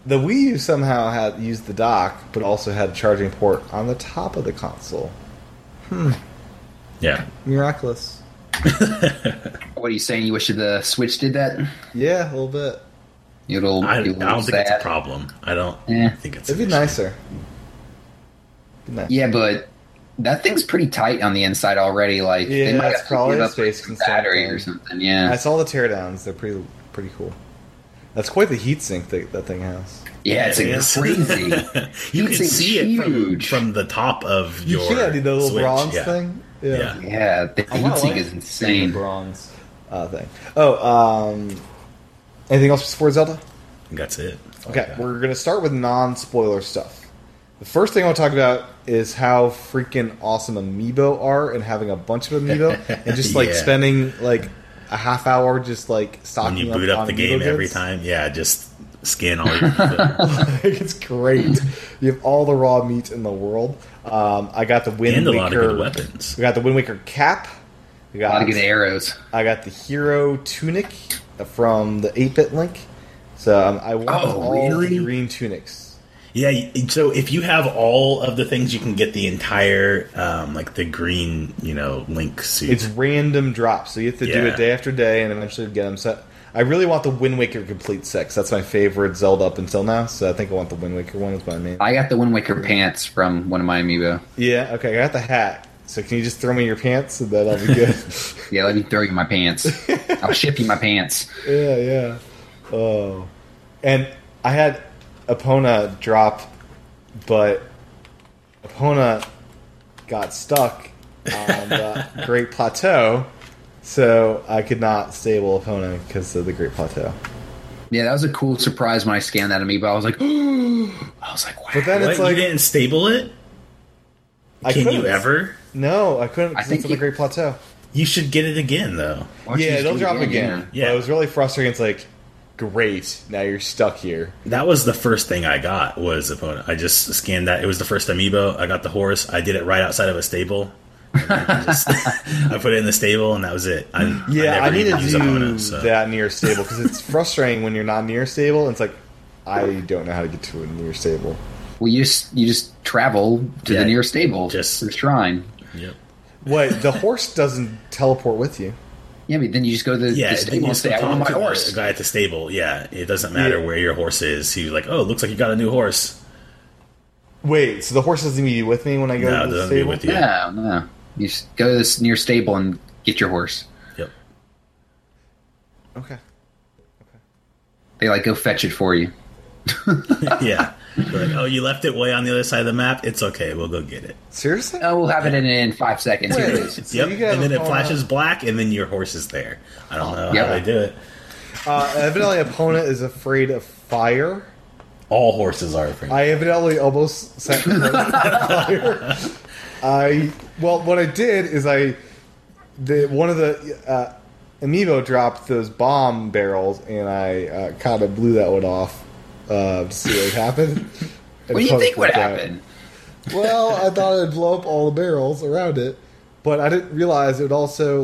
The Wii U somehow had used the dock, but also had a charging port on the top of the console. Yeah. Miraculous. What are you saying? You wish the Switch did that? Yeah, a little bit. I don't think it's a problem. I don't think it's... It'd be nicer. Yeah, but That thing's pretty tight on the inside already. Like, yeah, they might have probably a space some battery or something. Yeah, I saw the teardowns. They're pretty cool. That's quite the heat sink that thing has. Yeah, it's crazy. You can see it from the top of your Switch. Yeah, dude, the little bronze thing. Yeah, the heat sink is insane. Bronze thing. Oh, anything else for Zelda? That's it. Okay, we're gonna start with non-spoiler stuff. The first thing I want to talk about is how freaking awesome amiibo are, and having a bunch of amiibo, and just like spending like a half hour just like stocking up. When you boot up the game every time, just scan all your amiibo. It's great. You have all the raw meat in the world. I got the Wind Waker, a lot of good weapons. We got the Wind Waker cap. We got a lot of good arrows. I got the hero tunic from the 8-bit Link. So I want all the green tunics. Yeah, so if you have all of the things, you can get the entire, like, the green, Link suit. It's random drops, so you have to do it day after day and eventually get them. So I really want the Wind Waker Complete 6. That's my favorite Zelda up until now, so I think I want the Wind Waker one as my main. I got the Wind Waker pants from one of my amiibo. Yeah, okay, I got the hat. So can you just throw me your pants, and that'll be good? Yeah, let me throw you my pants. I'll ship you my pants. Yeah. Oh. And I had Epona drop, but Epona got stuck on the Great Plateau, so I could not stable Epona because of the Great Plateau. Yeah, that was a cool surprise when I scanned that amiibo. I was like, wow. But then it's like, you didn't stable it? Can you ever? No, I couldn't because it's on the Great Plateau. You should get it again, though. Yeah, they'll drop again. Yeah, it was really frustrating. It's like, great, now you're stuck here. That was the first thing I got was Epona. I just scanned that. It was the first amiibo. I got the horse. I did it right outside of a stable. I put it in the stable, and that was it. I need to do Epona, that near stable, because it's frustrating when you're not near stable. And it's like, I don't know how to get to a near stable. Well, you just travel to the near stable, just the shrine. Yep. What, the horse doesn't teleport with you? Yeah, but then you just go to the stable and say, I want my horse. The guy at the stable, it doesn't matter where your horse is. He's like, oh, looks like you got a new horse. Wait, so the horse doesn't be with me when I go to the stable? With you. Yeah, no. You just go to this near stable and get your horse. Yep. Okay. They, go fetch it for you. Yeah. Like, oh, you left it way on the other side of the map? It's okay. We'll go get it. Seriously? Oh, we'll have it in 5 seconds. Here it is. Yep. And then it flashes black, and then your horse is there. I don't know how they do it. Evidently, Epona is afraid of fire. All horses are afraid of fire. I evidently almost sent fire. What I did is one of the amiibo dropped those bomb barrels, and I kind of blew that one off. To see what happened. What do you think would happen? Well, I thought it would blow up all the barrels around it, but I didn't realize it would also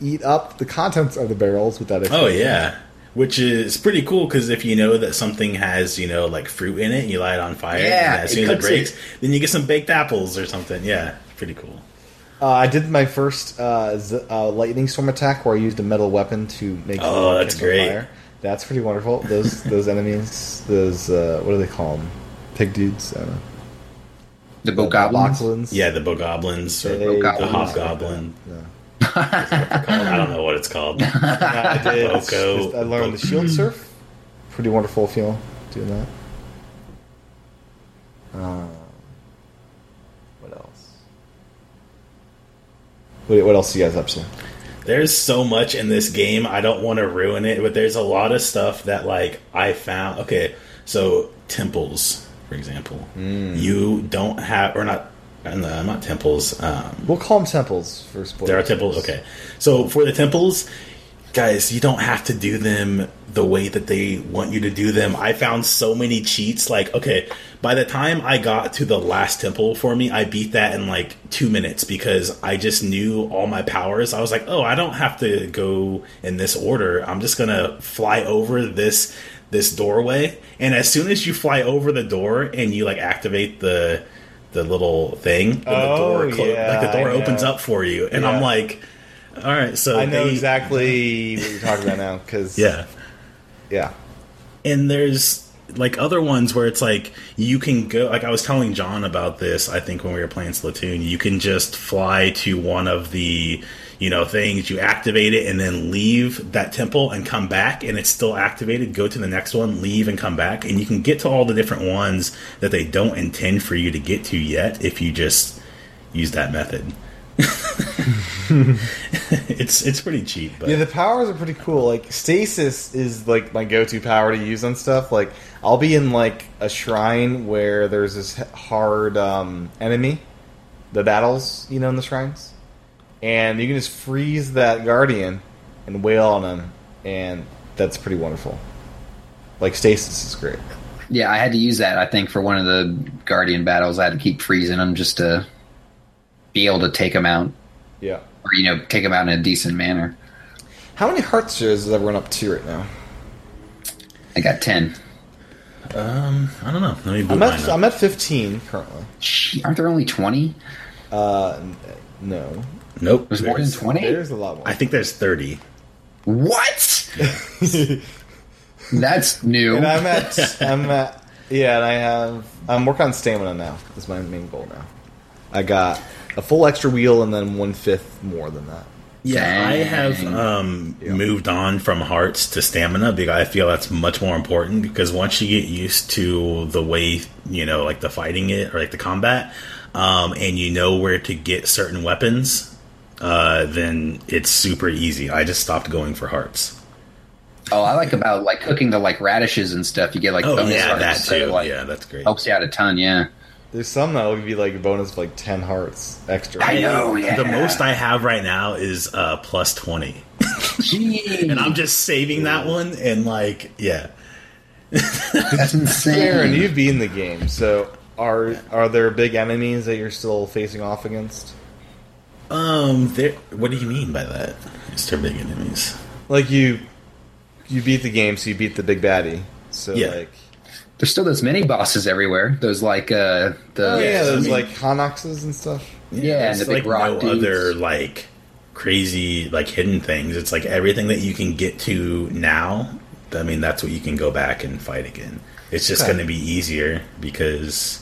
eat up the contents of the barrels with that explosion. Oh yeah, which is pretty cool because if you know that something has fruit in it, and you light it on fire, and as soon as it breaks, then you get some baked apples or something. Yeah, pretty cool. I did my first lightning storm attack where I used a metal weapon to make. Oh, that's great. Fire. That's pretty wonderful. Those enemies, those what do they call them? Pig dudes, I don't know. The Bogoblins. Yeah, the Bogoblins or the Hobgoblin. I don't know what it's called. I learned the shield surf. Pretty wonderful feeling doing that. What else? What else are you guys up to? There's so much in this game, I don't want to ruin it, but there's a lot of stuff that, I found. Okay, so temples, for example. You don't have, or not, no, not temples. We'll call them temples for spoilers. There are temples, okay. So for the temples, guys, you don't have to do them the way that they want you to do them. I found so many cheats. By the time I got to the last temple for me, I beat that in 2 minutes because I just knew all my powers. I was like, oh, I don't have to go in this order. I'm just going to fly over this doorway. And as soon as you fly over the door and you activate the little thing, the door opens up for you. And I'm like, all right. So I know exactly what you're talking about now. Cause, yeah. And there's like other ones where it's like you can go, like I was telling John about this, I think when we were playing Splatoon, you can just fly to one of the, you know, things, you activate it and then leave that temple and come back and it's still activated, go to the next one, leave and come back, and you can get to all the different ones that they don't intend for you to get to yet if you just use that method. It's pretty cheap, but yeah, the powers are pretty cool. Like stasis is like my go-to power to use on stuff. Like I'll be in like a shrine where there's this hard enemy, the battles, you know, in the shrines, and you can just freeze that guardian and wail on him, and that's pretty wonderful. Like stasis is great. Yeah, I had to use that. I think for one of the guardian battles, I had to keep freezing him just to be able to take them out. Yeah. Or, you know, take them out in a decent manner. How many hearts is everyone up to right now? I got 10. I don't know. Let me I'm at 15 currently. Aren't there only 20? No. Nope. There's more than 20? There's a lot more. I think there's 30. What? That's new. And I'm working on stamina now. That's my main goal now. I got a full extra wheel and then 1/5 more than that. Yeah, I have moved on from hearts to stamina because I feel that's much more important, because once you get used to the way, you know, like the fighting it or like the combat, and you know where to get certain weapons, then it's super easy. I just stopped going for hearts. Oh, I like about like cooking the like radishes and stuff. You get like bonus hearts. That too. So, like, yeah, that's great. Helps you out a ton, yeah. There's some that will give you like a bonus of like 10 hearts extra. I know, yeah. The most I have right now is plus 20. And I'm just saving that one and like, yeah. That's insane. Aaron, you've beaten the game, so are there big enemies that you're still facing off against? What do you mean by that? Is there big enemies? Like you beat the game, so you beat the big baddie. So yeah. Like there's still those mini bosses everywhere. Those like like Hanoxes and stuff. Yeah, and the big like rock dudes. Other like crazy like hidden things. It's like everything that you can get to now. I mean, that's what you can go back and fight again. It's just going to be easier because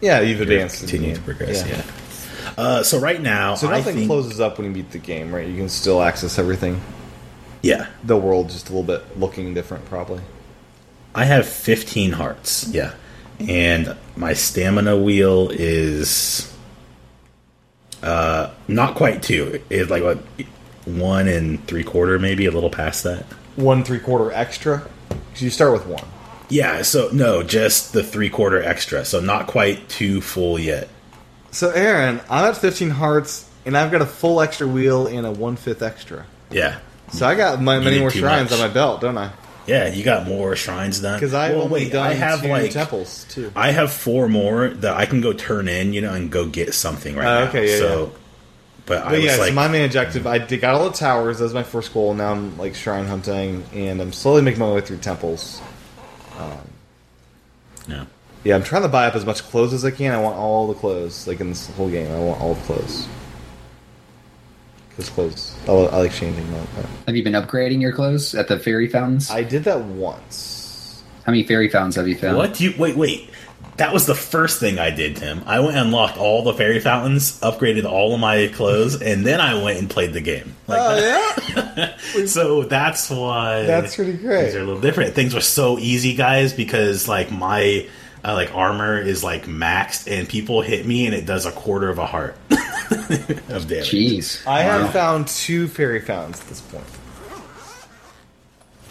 you've advanced, continuing to progress. Yeah. So right now, nothing closes up when you beat the game, right? You can still access everything. Yeah, the world just a little bit looking different, probably. I have 15 hearts, yeah. And my stamina wheel is not quite 2. It's like what, 1 3/4, maybe a little past that. 1 3/4 extra? Because you start with 1. Yeah, so no, just the 3/4 extra. So not quite 2 full yet. So Aaron, I'm at 15 hearts, and I've got a full extra wheel and a 1/5 extra. Yeah. So I got many more shrines on my belt, don't I? Yeah, you got more shrines done. Because I have 2 like temples too. I have 4 more that I can go turn in, you know, and go get something right now. Okay, yeah. So, yeah. So my main objective, I got all the towers. That was my first goal. Now I'm like shrine hunting, and I'm slowly making my way through temples. Yeah, I'm trying to buy up as much clothes as I can. I want all the clothes, like in this whole game. I want all the clothes. Because clothes, I like changing them. Have you been upgrading your clothes at the fairy fountains? I did that once. How many fairy fountains have you found? What? Wait. That was the first thing I did, Tim. I went and unlocked all the fairy fountains, upgraded all of my clothes, and then I went and played the game. Like yeah? So that's why... That's pretty great. Things are a little different. Things were so easy, guys, because like my... armor is like maxed, and people hit me, and it does 1/4 of a heart of damage. Jeez, I have found 2 fairy fountains at this point.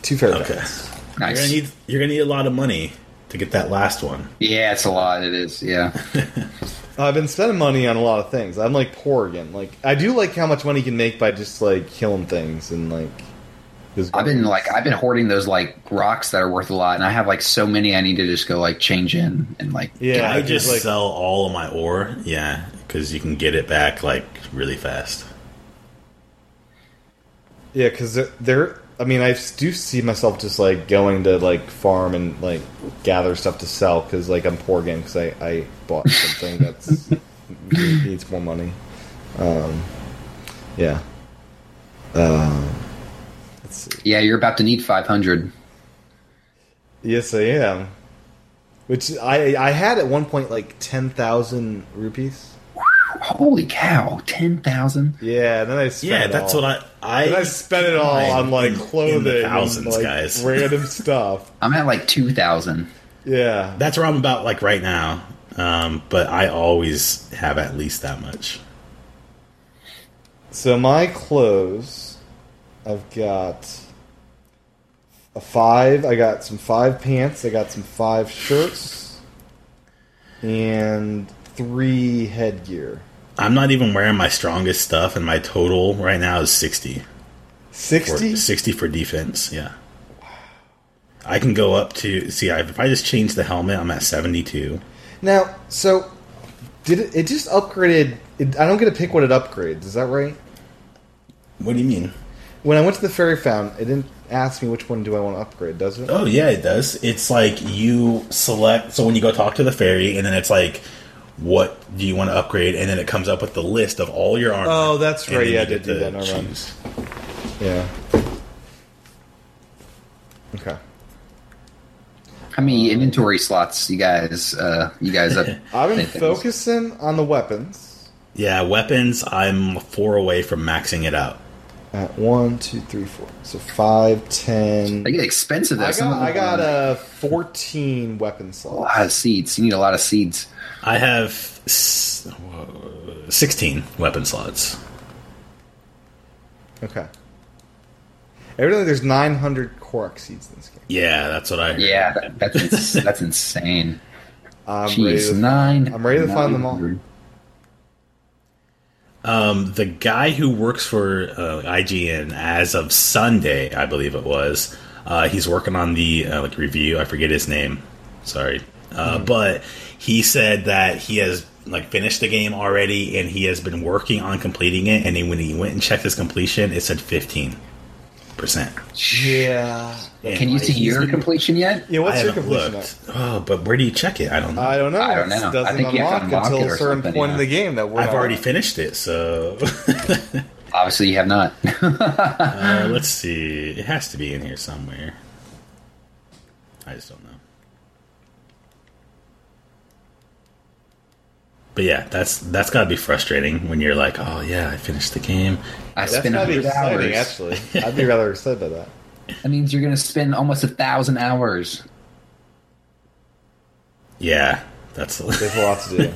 2 fairy fountains. Nice. You're gonna need a lot of money to get that last one. Yeah, it's a lot. It is. Yeah. I've been spending money on a lot of things. I'm like poor again. Like I do like how much money you can make by just like killing things and like. I've been hoarding those like rocks that are worth a lot, and I have like so many I need to just go like change in and like. Yeah, I just like, sell all of my ore. Yeah, because you can get it back like really fast. Yeah, because I do see myself just like going to like farm and like gather stuff to sell because like I'm poor again because I bought something that's needs more money. Yeah. Yeah, you're about to need 500. Yes, I am. Which I had at one point like 10,000 rupees. Wow, holy cow, 10,000? Yeah, and then I spent it all. Yeah, that's what I spent it all on like clothing thousands, and like random stuff. I'm at like 2,000. Yeah. That's where I'm about like right now. But I always have at least that much. So my clothes, I've got five. I got some 5 pants. I got some 5 shirts and 3 headgear. I'm not even wearing my strongest stuff, and my total right now is 60. 60? 60 for defense. Yeah. Wow. I can go up to if I just change the helmet, I'm at 72. Now, so did it just upgraded? I don't get to pick what it upgrades. Is that right? What do you mean? When I went to the fairy fountain, it didn't ask me which one do I want to upgrade, does it? Oh, yeah, it does. It's like you select... So when you go talk to the fairy, and then it's like, what do you want to upgrade? And then it comes up with the list of all your armor. Oh, that's right. Yeah, I did do that. No runs. Yeah. Okay. How many inventory slots you guys up? I've been focusing on the weapons. Yeah, weapons, I'm 4 away from maxing it out. At 1, 2, 3, 4. So 5, 10. They get expensive though. I got 14 weapon slots. A lot of seeds. You need a lot of seeds. I have 16 weapon slots. Okay. Evidently, there's 900 Korok seeds in this game. Yeah, that's what I heard. Yeah, that's insane. I'm ready to find them all. The guy who works for IGN as of Sunday, I believe it was, he's working on the review. I forget his name. Sorry. But he said that he has finished the game already, and he has been working on completing it. And when he went and checked his completion, it said 15%. Yeah. And can you see your completion yet? Yeah, what's your completion? Oh, but where do you check it? I don't know. It doesn't unlock until a certain point in the game that I've already finished it, so obviously you have not. Let's see. It has to be in here somewhere. I just don't know. But yeah, that's gotta be frustrating when you're like, oh yeah, I finished the game. I spent 100 hours. Actually, I'd be rather upset by that. That means you're gonna spend almost 1,000 hours. Yeah, there's a lot to do.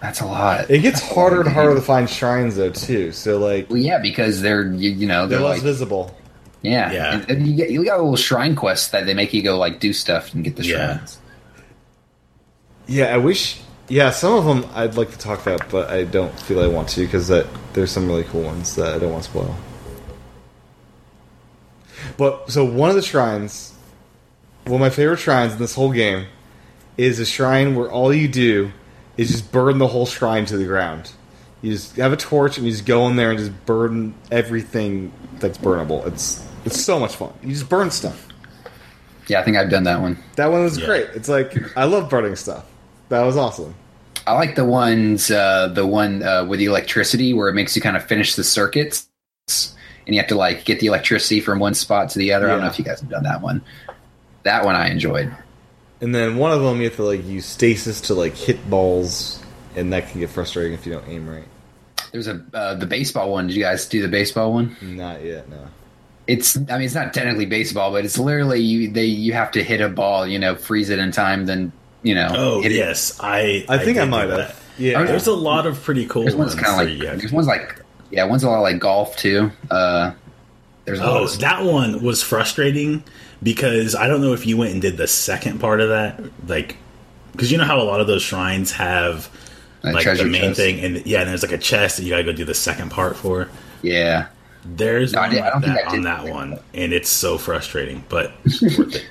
That's a lot. It gets harder and harder to find shrines though too. So because they're they're less visible. Yeah, yeah. And you got a little shrine quest that they make you go do stuff and get the shrines. Yeah, I wish. Yeah, some of them I'd like to talk about, but I don't feel I want to because there's some really cool ones that I don't want to spoil. But so one of the shrines, one of my favorite shrines in this whole game, is a shrine where all you do is just burn the whole shrine to the ground. You just have a torch and you just go in there and just burn everything that's burnable. It's so much fun. You just burn stuff. Yeah, I think I've done that one. That one was great. It's I love burning stuff. That was awesome. I like the ones, with the electricity where it makes you kind of finish the circuits and you have to get the electricity from one spot to the other. Yeah. I don't know if you guys have done that one. That one I enjoyed. And then one of them you have to use stasis to hit balls, and that can get frustrating if you don't aim right. There's the baseball one. Did you guys do the baseball one? Not yet, no. It's not technically baseball, but it's literally you have to hit a ball, freeze it in time, then I think I might have. Yeah, there's a lot of pretty cool ones. One's a lot like golf too. There's that one was frustrating because I don't know if you went and did the second part of that, because you know how a lot of those shrines have the main chest thing, and there's a chest that you gotta go do the second part for. Yeah, there's one on that one, and it's so frustrating, but it's worth it.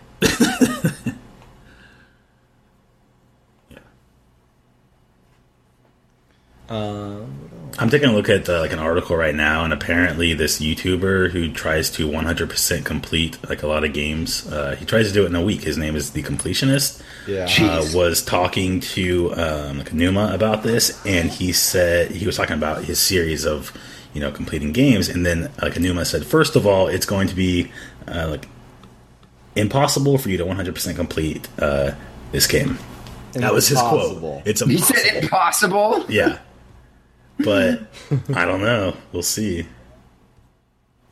I'm taking a look at an article right now, and apparently this YouTuber who tries to 100% complete a lot of games, he tries to do it in a week. His name is The Completionist. Yeah, was talking to Numa about this, and he said he was talking about his series of completing games, and then Numa said, first of all, it's going to be impossible for you to 100% complete this game. Impossible. That was his quote. It's impossible. He said impossible? Yeah. But I don't know. We'll see.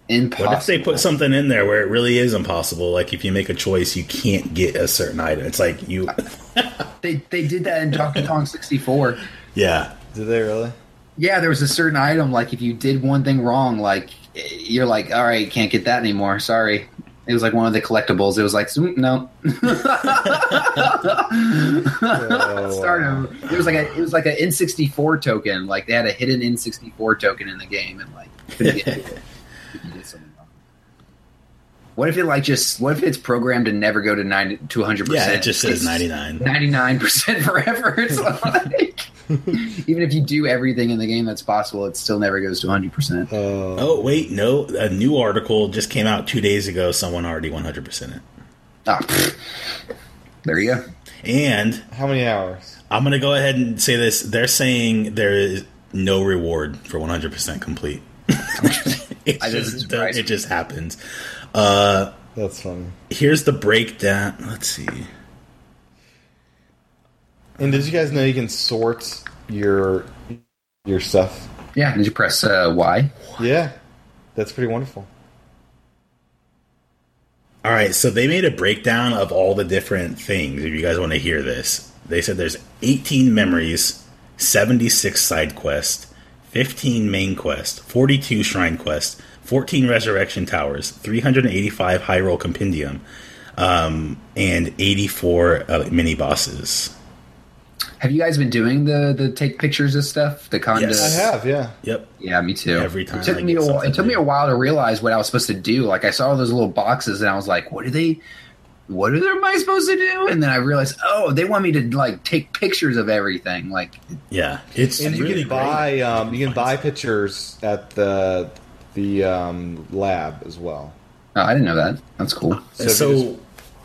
Impossible. What if they put something in there where it really is impossible? Like, if you make a choice, you can't get a certain item. It's like you... they did that in Donkey Kong 64. Yeah. Did they really? Yeah, there was a certain item. Like, if you did one thing wrong, like, you're like, all right, can't get that anymore. Sorry. It was like one of the collectibles. It was like, no. Stardew. It was like an N64 token. Like, they had a hidden N64 token in the game, and like, you did something wrong. What if it's programmed to never go to 90 to 100%? Yeah, it just says 99. 99% forever. It's like, even if you do everything in the game that's possible, it still never goes to 100%. Oh, wait, no. A new article just came out 2 days ago. Someone already 100% it. Ah, there you go. And... how many hours? I'm going to go ahead and say this. They're saying there is no reward for 100% complete. it just happens. That's funny. Here's the breakdown. Let's see. And did you guys know you can sort your stuff? Yeah. Did you press Y? Yeah. That's pretty wonderful. All right. So they made a breakdown of all the different things. If you guys want to hear this, they said there's 18 memories, 76 side quests, 15 main quests, 42 shrine quests, 14 resurrection towers, 385 Hyrule Compendium, and 84 mini bosses. Have you guys been doing the take pictures of stuff? The condos? Yes, I have, yeah. Yep. Yeah, me too. Every time. It took me a while to realize what I was supposed to do. Like, I saw all those little boxes, and I was like, am I supposed to do? And then I realized, oh, they want me to, like, take pictures of everything. Like, yeah. You can buy pictures at the lab as well. Oh, I didn't know that. That's cool. So,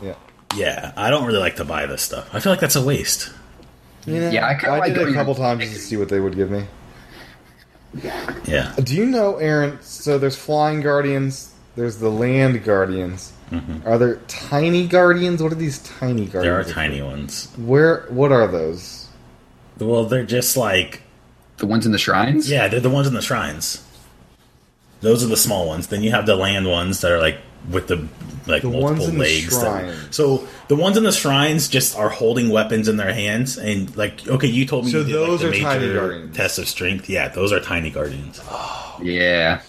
I don't really like to buy this stuff. I feel like that's a waste. Yeah, I kind of like did it a couple times just to see what they would give me. Yeah. Do you know, Aaron, so there's flying guardians, there's the land guardians. Mm-hmm. Are there tiny guardians? What are these tiny guardians? There are tiny ones. What are those? Well, they're just like... the ones in the shrines? Yeah, they're the ones in the shrines. Those are the small ones. Then you have the land ones that are like with the... like the multiple legs. So the ones in the shrines just are holding weapons in their hands, and like, okay, you told me. So those are tiny guardians. Tests of strength. Yeah, those are tiny guardians. Oh, yeah,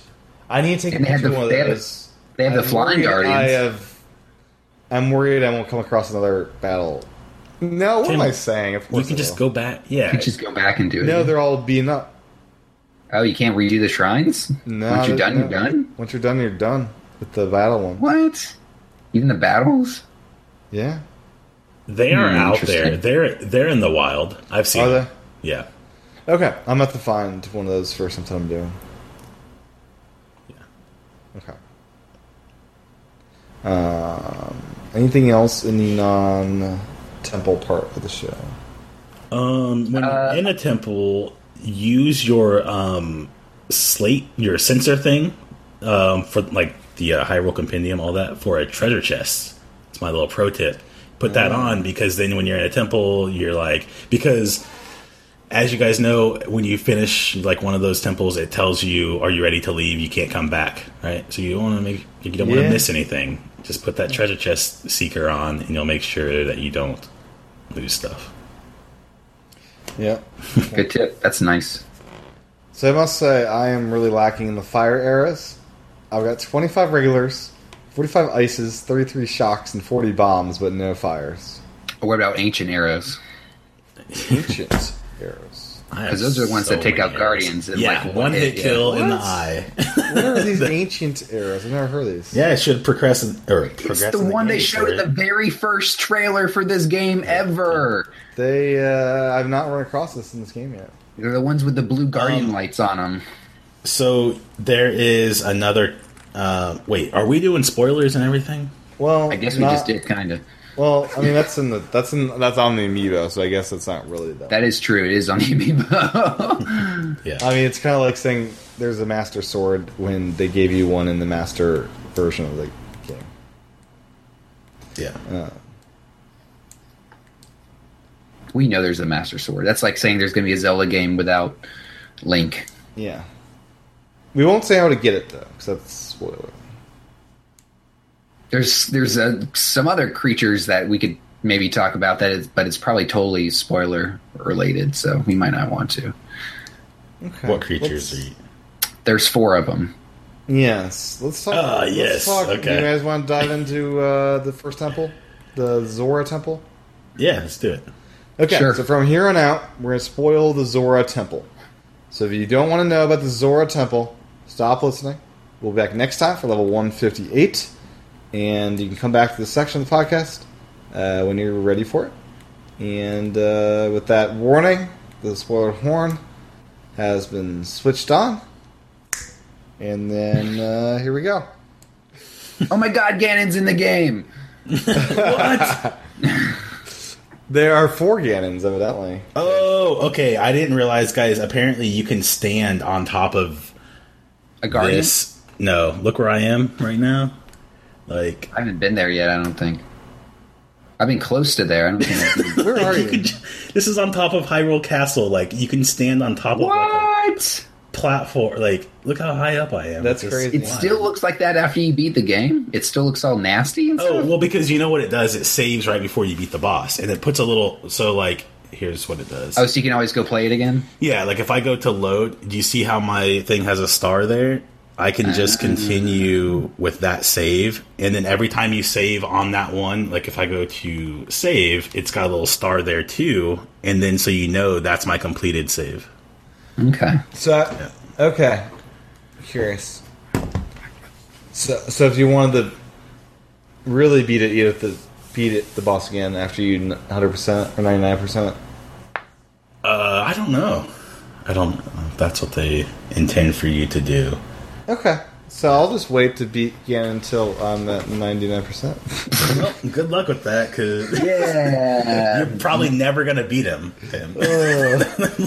I need to take a picture of one of those. They have the flying guardians. I'm worried I won't come across another battle. No, what am I saying? Of course, you can just go back. Yeah, you can just go back and do it. No, they're all beaten up. Oh, you can't redo the shrines. No, once you're done, you're done. Once you're done, you're done with the battle one. What? Even the battles? Yeah. They are out there. They're in the wild. I've seen them. Yeah. Okay. I'm going to have to find one of those for some time doing. Yeah. Okay. Anything else in the non-temple part of the show? When you're in a temple, use your slate, your sensor thing for like the Hyrule Compendium, all that, for a treasure chest. It's my little pro tip. Put that on, because then when you're in a temple, you're like... because, as you guys know, when you finish like one of those temples, it tells you, are you ready to leave? You can't come back, right? So you don't want to miss anything. Just put that treasure chest seeker on, and you'll make sure that you don't lose stuff. Yeah. Good tip. That's nice. So I must say, I am really lacking in the fire eras. I've got 25 regulars, 45 ices, 33 shocks, and 40 bombs, but no fires. What about ancient arrows? Ancient arrows. Because those are the ones that take out guardians. Yeah, like one hit kill in the eye. What are these ancient arrows? I've never heard of these. Yeah, it should procrastinate. It's the one they showed in the very first trailer for this game ever. I've not run across this in this game yet. They're the ones with the blue guardian lights on them. So there is another... wait, are we doing spoilers and everything? Well, I guess we just did, kind of. Well, I mean, that's on the Amiibo, so I guess that's not really that. That is true. It is on the Amiibo. Yeah. I mean, it's kind of like saying there's a Master Sword when they gave you one in the Master version of the game. Yeah. We know there's a Master Sword. That's like saying there's going to be a Zelda game without Link. Yeah. We won't say how to get it, though, because that's spoiler. There's some other creatures that we could maybe talk about, but it's probably totally spoiler-related, so we might not want to. Okay. What creatures are you... There's 4 of them. Yes. Let's talk... Okay. You guys want to dive into the first temple? The Zora Temple? Yeah, let's do it. Okay, sure. So from here on out, we're going to spoil the Zora Temple. So if you don't want to know about the Zora Temple, stop listening. We'll be back next time for level 158. And you can come back to this section of the podcast when you're ready for it. And with that warning, the spoiler horn has been switched on. And then here we go. Oh my god, Ganon's in the game! What? There are 4 Ganons, evidently. Oh, okay. I didn't realize, guys. Apparently, you can stand on top of a guardian. This. No, look where I am right now. Like, I haven't been there yet. I don't think. I've been close to there. I don't think. Where are you? This is on top of Hyrule Castle. Like, you can stand on top of what? Platform, like, look how high up I am. That's crazy. It still looks like that after you beat the game. It still looks all nasty and stuff. Oh, well, because you know what it does? It saves right before you beat the boss, and it puts a little. So, like, here's what it does. Oh, so you can always go play it again? Yeah, like if I go to load, do you see how my thing has a star there? I can just continue with that save, and then every time you save on that one, like if I go to save, it's got a little star there too, and then so you know that's my completed save. Okay. So, okay. Curious. So if you wanted to really beat it, you have to beat it the boss again after you 100% or 99%. I don't know. I don't know if that's what they intend for you to do. Okay. So I'll just wait to beat Ganon until I'm at 99%. Well, good luck with that, because you're probably never going to beat him.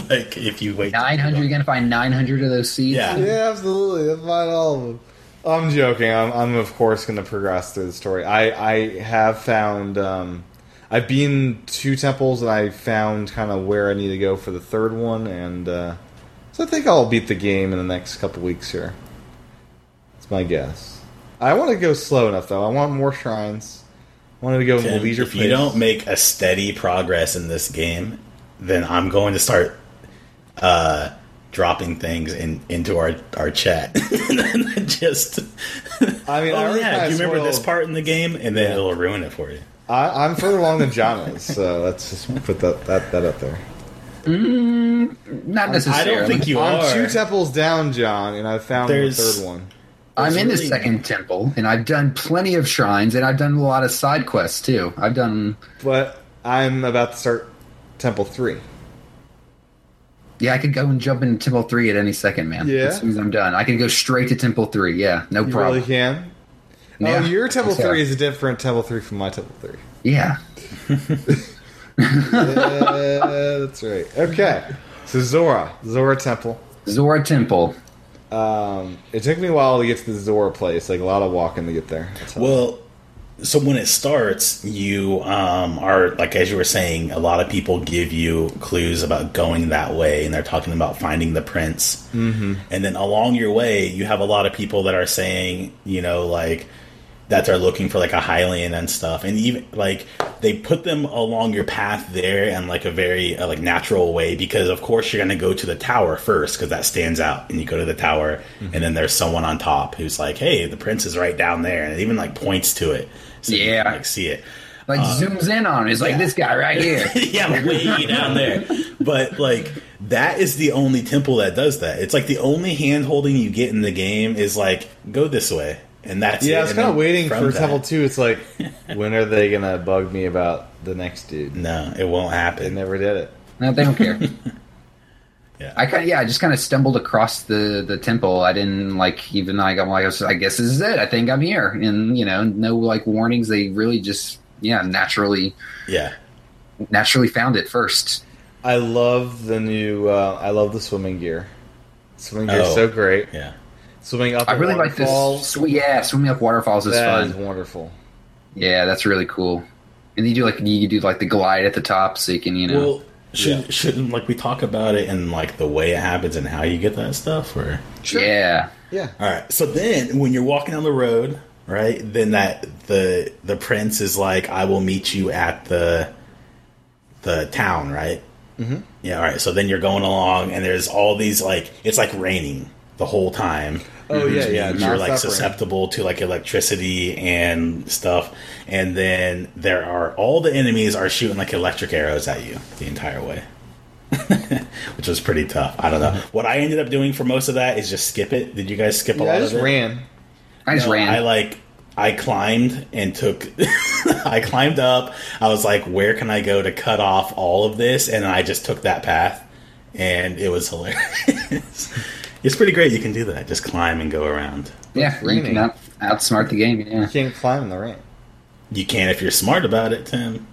Like, if you wait. 900, you're going to find 900 of those seeds? Yeah, absolutely. I'll find all of them. I'm joking. I'm of course, going to progress through the story. I have found... I've been 2 temples, and I found kind of where I need to go for the third one, and so I think I'll beat the game in the next couple weeks here. My guess. I want to go slow enough, though. I want more shrines. I want to go in the leisure place. If you don't make a steady progress in this game, then I'm going to start dropping things into our chat. Just, I mean, do you remember this part in the game? And then it'll ruin it for you. I'm further along than John is, so let's just put that up there. Not necessarily. I don't think you are. I'm 2 temples down, John, and I found the third one. I'm in the second temple, and I've done plenty of shrines, and I've done a lot of side quests, too. But I'm about to start Temple 3. Yeah, I could go and jump into Temple 3 at any second, man. Yeah. As soon as I'm done. I can go straight to Temple 3, yeah. No problem. You really can? Yeah. Oh, your Temple 3 is a different Temple 3 from my Temple 3. Yeah. That's right. Okay. So Zora Temple. It took me a while to get to the Zora place, like a lot of walking to get there. Well, so when it starts, you are, like as you were saying, a lot of people give you clues about going that way, and they're talking about finding the prince. Mm-hmm. And then along your way, you have a lot of people that are saying, you know, like that are looking for like a Hylian and stuff, and even like they put them along your path there in like a very like natural way, because of course you're going to go to the tower first because that stands out, and you go to the tower, and then there's someone on top who's like, hey, the prince is right down there, and it even like points to it, so you can, like, see it, like zooms in on it. It's like this guy right here. Yeah, way down there. But like that is the only temple that does that. It's like the only hand holding you get in the game is like, go this way. And that's I was kind of waiting for Temple 2. It's like, when are they going to bug me about the next dude? No, it won't happen. They never did it. No, they don't care. I just kind of stumbled across the temple. I didn't, like, even I guess this is it. I think I'm here. And, you know, no, like, warnings. They really just, naturally found it first. I love the new, I love the swimming gear. Swimming gear is so great. Yeah. Swimming up waterfalls. Swimming up waterfalls is fun. That is wonderful. Yeah, that's really cool. And you do like the glide at the top, so you can, you know. Well, shouldn't like we talk about it and like the way it happens and how you get that stuff, or sure. Yeah. All right. So then, when you're walking on the road, right? Then the prince is like, "I will meet you at the town," right? Mm-hmm. Yeah. All right. So then you're going along, and there's all these like it's like raining the whole time. Oh yeah. You're like susceptible to like electricity and stuff, and then there are all the enemies are shooting like electric arrows at you the entire way, which was pretty tough. I don't know what I ended up doing for most of that is just skip it. Did you guys skip a lot of it? I just ran. I climbed and took. I climbed up. I was like, where can I go to cut off all of this? And I just took that path, and it was hilarious. It's pretty great. You can do that. Just climb and go around. Yeah, you can outsmart the game. Yeah, you can't climb in the rain. You can if you're smart about it, Tim.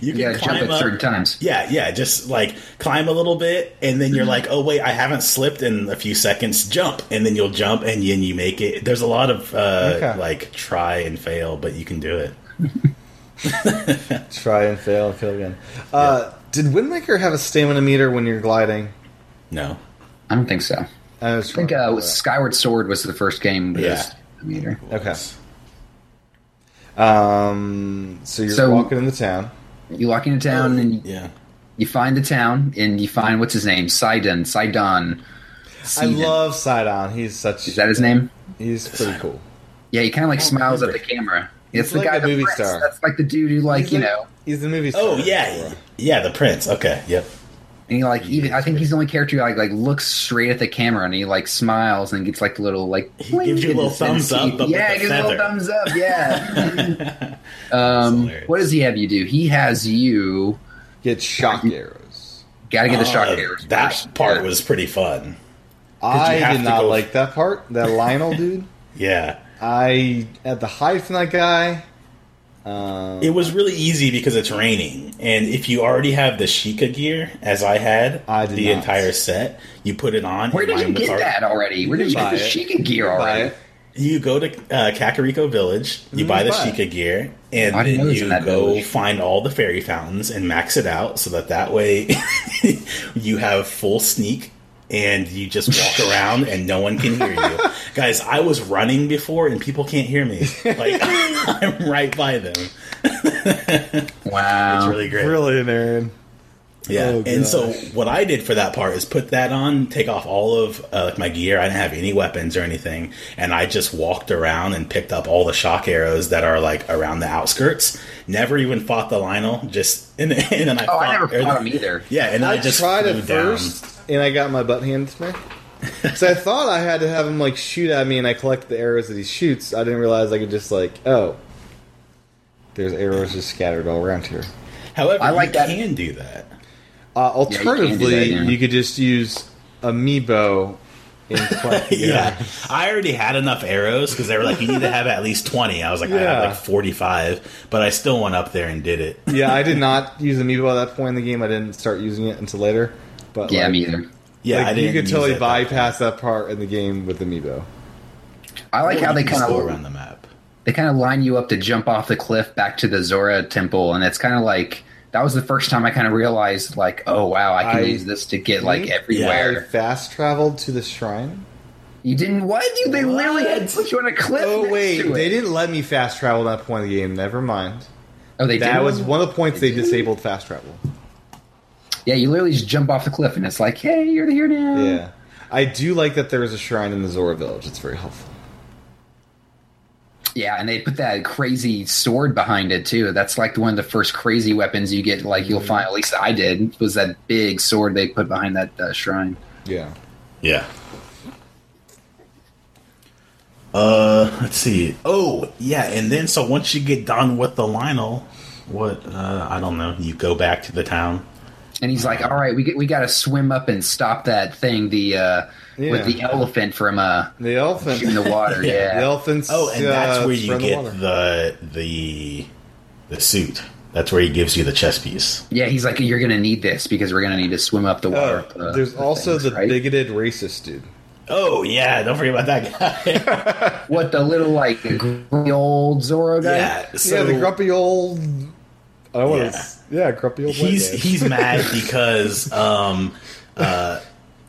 You can climb jump up 3 times. Yeah. Just like climb a little bit, and then you're like, "Oh wait, I haven't slipped in a few seconds." Jump, and then you'll jump, and then you make it. There's a lot of like try and fail, but you can do it. Try and fail, kill again. Did Wind Waker have a stamina meter when you're gliding? No. I don't think so. I think Skyward Sword was the first game with a meter. Okay. So you're walking into town. You walk into town and you find the town and you find what's his name, Sidon. I love Sidon. Is that his name? He's pretty cool. Yeah, he kind of like smiles at the camera. It's the like guy, the movie prince. Star. That's like the dude who like you know. He's the movie star. Oh yeah, the prince. Okay, yep. And he I think he's the only character who like looks straight at the camera and he like smiles and gets like a little like he gives you a little thumbs up. Yeah. What does he have you do? He has you get shock arrows. Gotta get the shock arrows. That part was pretty fun. I did not like that part. That Lionel dude. Yeah. I had the hide from that guy. It was really easy because it's raining, and if you already have the Sheikah gear, as I had, entire set, you put it on. Where did you get that already? Where did you get the Sheikah gear already? You go to Kakariko Village, you buy the Sheikah gear, and then you go find all the fairy fountains and max it out so that way you have full sneak. And you just walk around and no one can hear you. Guys, I was running before and people can't hear me. Like, I'm right by them. Wow. It's really great. Brilliant, Aaron. Yeah. Oh, and so what I did for that part is put that on, take off all of my gear. I didn't have any weapons or anything. And I just walked around and picked up all the shock arrows that are like around the outskirts. Never even fought the Lionel. Just and then I fought. I never fought him either. Yeah, and I just tried it first. And I got my butt handed to me. So I thought I had to have him like shoot at me, and I collect the arrows that he shoots. I didn't realize I could just there's arrows just scattered all around here. However, you can do that. Alternatively, you could just use Amiibo. Yeah, I already had enough arrows because they were like, you need to have at least 20. I was like, I have like 45, but I still went up there and did it. Yeah, I did not use Amiibo at that point in the game. I didn't start using it until later. But yeah, me either. Yeah, I didn't. You could totally bypass that part in the game with Amiibo. I like how they kind of go around the map. They kind of line you up to jump off the cliff back to the Zora Temple, and it's kind of like that was the first time I kind of realized, like, oh wow, I can use this to get like everywhere. Yeah, I fast traveled to the shrine. You didn't? What? Dude, they literally had put you on a cliff. Oh wait, they didn't let me fast travel at that point in the game. Never mind. Oh, they did. That was one of the points they disabled fast travel. Yeah, you literally just jump off the cliff, and it's like, hey, you're here now. Yeah. I do like that there is a shrine in the Zora Village. It's very helpful. Yeah, and they put that crazy sword behind it, too. That's, like, one of the first crazy weapons you get, like, you'll find, at least I did, was that big sword they put behind that shrine. Yeah. Yeah. Let's see. Oh, yeah, and then, so once you get done with the Lionel, what, I don't know, you go back to the town. And he's like, "All right, we got to swim up and stop that thing, with the elephant from the elephant in the water." Yeah, the elephant. Oh, and that's where you get the suit. That's where he gives you the chess piece. Yeah, he's like, "You're gonna need this because we're gonna need to swim up the water." There's also the bigoted racist dude. Oh, yeah, don't forget about that guy. What, the little, like, grumpy old Zoro guy? Yeah, so, yeah, the grumpy old... I don't want to... Yeah, grumpy old white guy. He's mad because,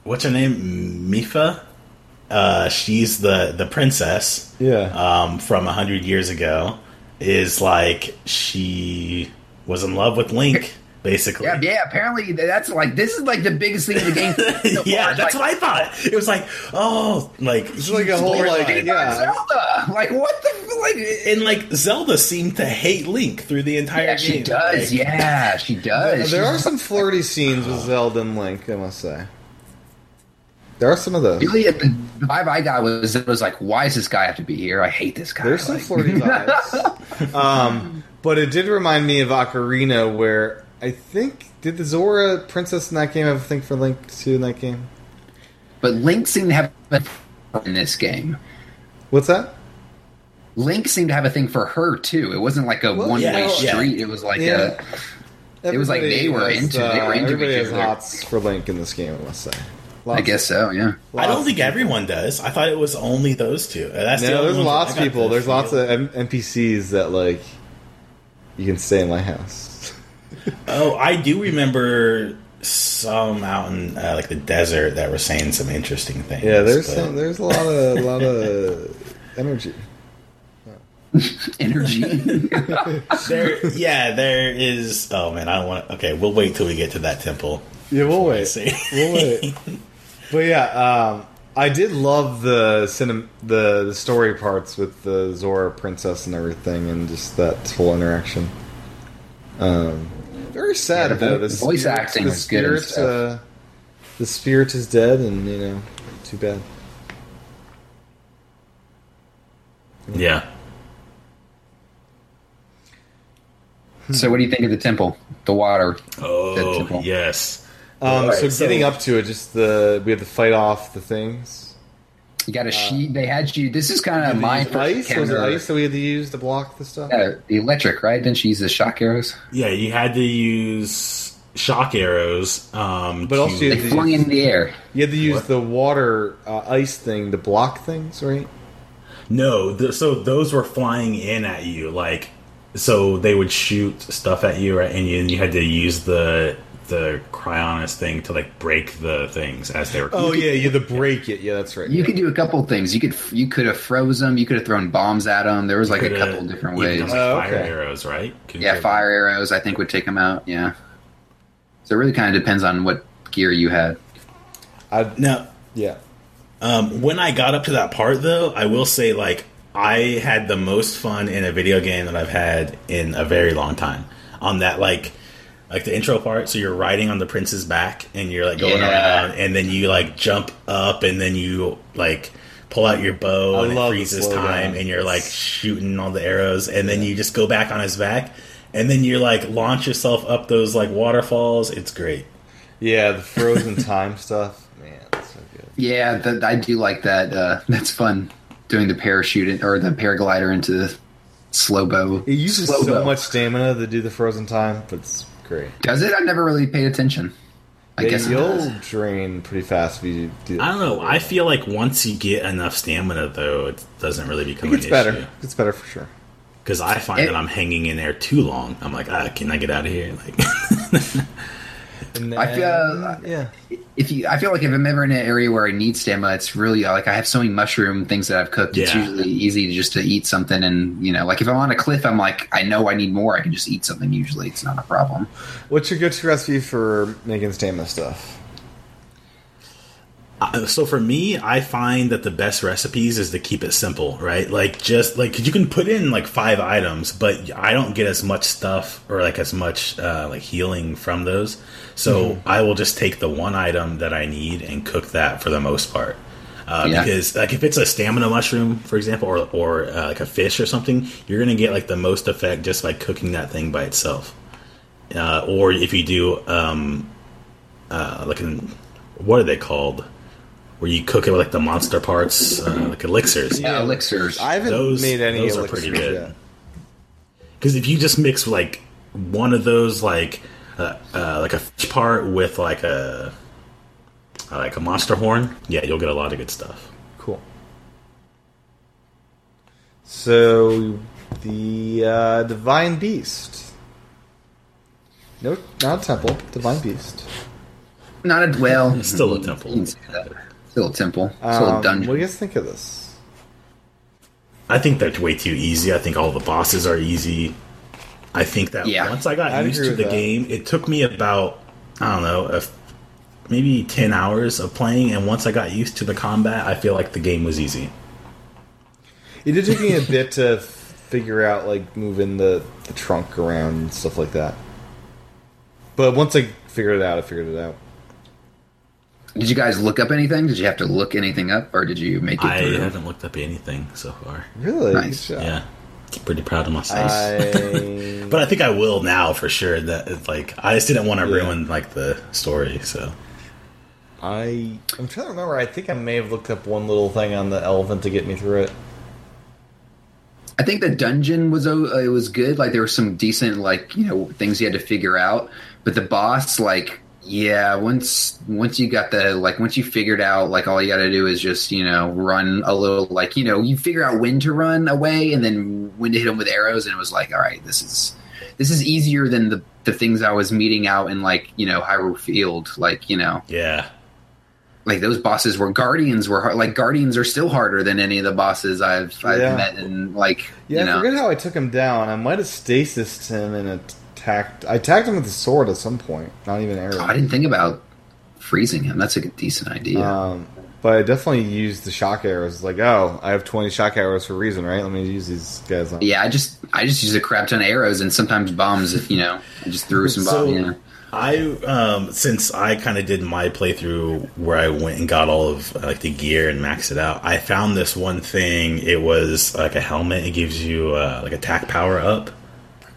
what's her name? Mipha? She's the princess. Yeah. From 100 years ago. Is, like, she was in love with Link. Basically. Yeah, apparently that's like, this is like the biggest thing in the game. Yeah, that's like, what I thought. It was like, oh, like. It's like a whole, like, yeah. Zelda! Like, what the, like. And, like, Zelda seemed to hate Link through the entire game. She does, like, yeah, she does. There are some flirty scenes with Zelda and Link, I must say. There are some of those. Really, the vibe I got was, it was like, why does this guy have to be here? I hate this guy. There's like, some flirty vibes. But it did remind me of Ocarina, where. I think, did the Zora princess in that game have a thing for Link, too, in that game? But Link seemed to have a thing in this game. What's that? Link seemed to have a thing for her, too. It wasn't like a one-way street. It was like a... It was like they were into each other. Everybody has lots for Link in this game, I must say. Lots, I guess so, yeah. I don't think everyone does. I thought it was only those two. That's no, the there's lots of people. There's lots of NPCs that, like, you can stay in my house. Oh, I do remember some out in like the desert that were saying some interesting things. Yeah, there's a lot of energy. Energy. There is. Oh man, I don't want. Okay, we'll wait till we get to that temple. Yeah, we'll wait. But yeah, I did love the story parts with the Zora princess and everything, and just that whole interaction. Very sad though. The voice acting is good. The spirit is dead, and you know, too bad. Yeah. So, what do you think of the temple? The water. Oh, the yes. So getting up to it, just we have to fight off the things. You got a sheet. They had you. This is kind of my ice. Was it ice that we had to use to block the stuff? Yeah, the electric, right? Didn't she use the shock arrows? Yeah, you had to use shock arrows. But also, they flung in the air. You had to use the water ice thing to block things, right? No, so those were flying in at you, like so they would shoot stuff at you, right? And you had to use the cryonis thing to like break the things as they were. Oh yeah, you had to break it. Yeah, that's right. You could do a couple things. You could have froze them. You could have thrown bombs at them. There was like a couple different ways. Fire arrows, right? Fire arrows I think would take them out. Yeah. So it really kind of depends on what gear you had. When I got up to that part, though, I will say like I had the most fun in a video game that I've had in a very long time. On that like the intro part, so you're riding on the prince's back and you're like going around, and then you like jump up and then you like pull out your bow and it freezes time and you're like shooting all the arrows and then you just go back on his back and then you're like launch yourself up those like waterfalls. It's great. Yeah, the frozen time stuff. Man, that's so good. Yeah, I do like that. That's fun doing the parachute or the paraglider into the slow-mo. It uses so much stamina to do the frozen time, but it's great. Does it? I never really paid attention. I guess you'll drain pretty fast if you do that. I don't know. I feel like once you get enough stamina, though, it doesn't really become an issue. It's better for sure. Because I find that I'm hanging in there too long. I'm like, can I get out of here? Like, and then, I feel I feel like if I'm ever in an area where I need stamina, it's really like I have so many mushroom things that I've cooked. Yeah. It's usually easy to eat something, and you know, like if I'm on a cliff, I'm like, I know I need more. I can just eat something. Usually, it's not a problem. What's your go-to recipe for making stamina stuff? So for me, I find that the best recipes is to keep it simple, right? Like just like, cause you can put in like 5 items, but I don't get as much stuff or like as much like healing from those. So I will just take the one item that I need and cook that for the most part. Because like if it's a stamina mushroom, for example, or like a fish or something, you're going to get like the most effect just by cooking that thing by itself. Or if you do what are they called? Where you cook it with like the monster parts, like elixirs. Yeah, elixirs. I haven't made any elixirs. Those are pretty good. Because if you just mix like one of those, like a fish part with like a like a monster horn. Yeah, you'll get a lot of good stuff. Cool. So, the Divine Beast. Nope, not a temple. Divine Beast. Not a well. It's still a temple. Still a temple. Still a dungeon. What do you guys think of this? I think that's way too easy. I think all the bosses are easy. I think that once I got used to the game, it took me about, I don't know, maybe 10 hours of playing, and once I got used to the combat, I feel like the game was easy. It did take me a bit to figure out, like, moving the trunk around and stuff like that. But once I figured it out, I figured it out. Did you guys look up anything? Did you have to look anything up, or did you make it through? I haven't looked up anything so far. Really? Nice. Yeah. Pretty proud of myself, but I think I will now for sure. That like I just didn't want to ruin like the story, so I'm trying to remember. I think I may have looked up one little thing on the elephant to get me through it. I think the dungeon was it was good. Like there were some decent things you had to figure out, but the boss once you got once you figured out, all you got to do is just, run a little, you figure out when to run away and then when to hit them with arrows. And it was like, all right, this is easier than the things I was meeting out in, Hyrule Field. Yeah. Those bosses were Guardians were hard. Guardians are still harder than any of the bosses I've met. And, I forget how I took him down. I might have stasised him in a... I attacked him with a sword at some point. Not even arrow. I didn't think about freezing him. That's a decent idea. But I definitely used the shock arrows. I have 20 shock arrows for a reason, right? Let me use these guys on. Yeah, I just used a crap ton of arrows and sometimes bombs. I just threw some bombs. So since I kind of did my playthrough where I went and got all of the gear and maxed it out, I found this one thing. It was a helmet. It gives you attack power up.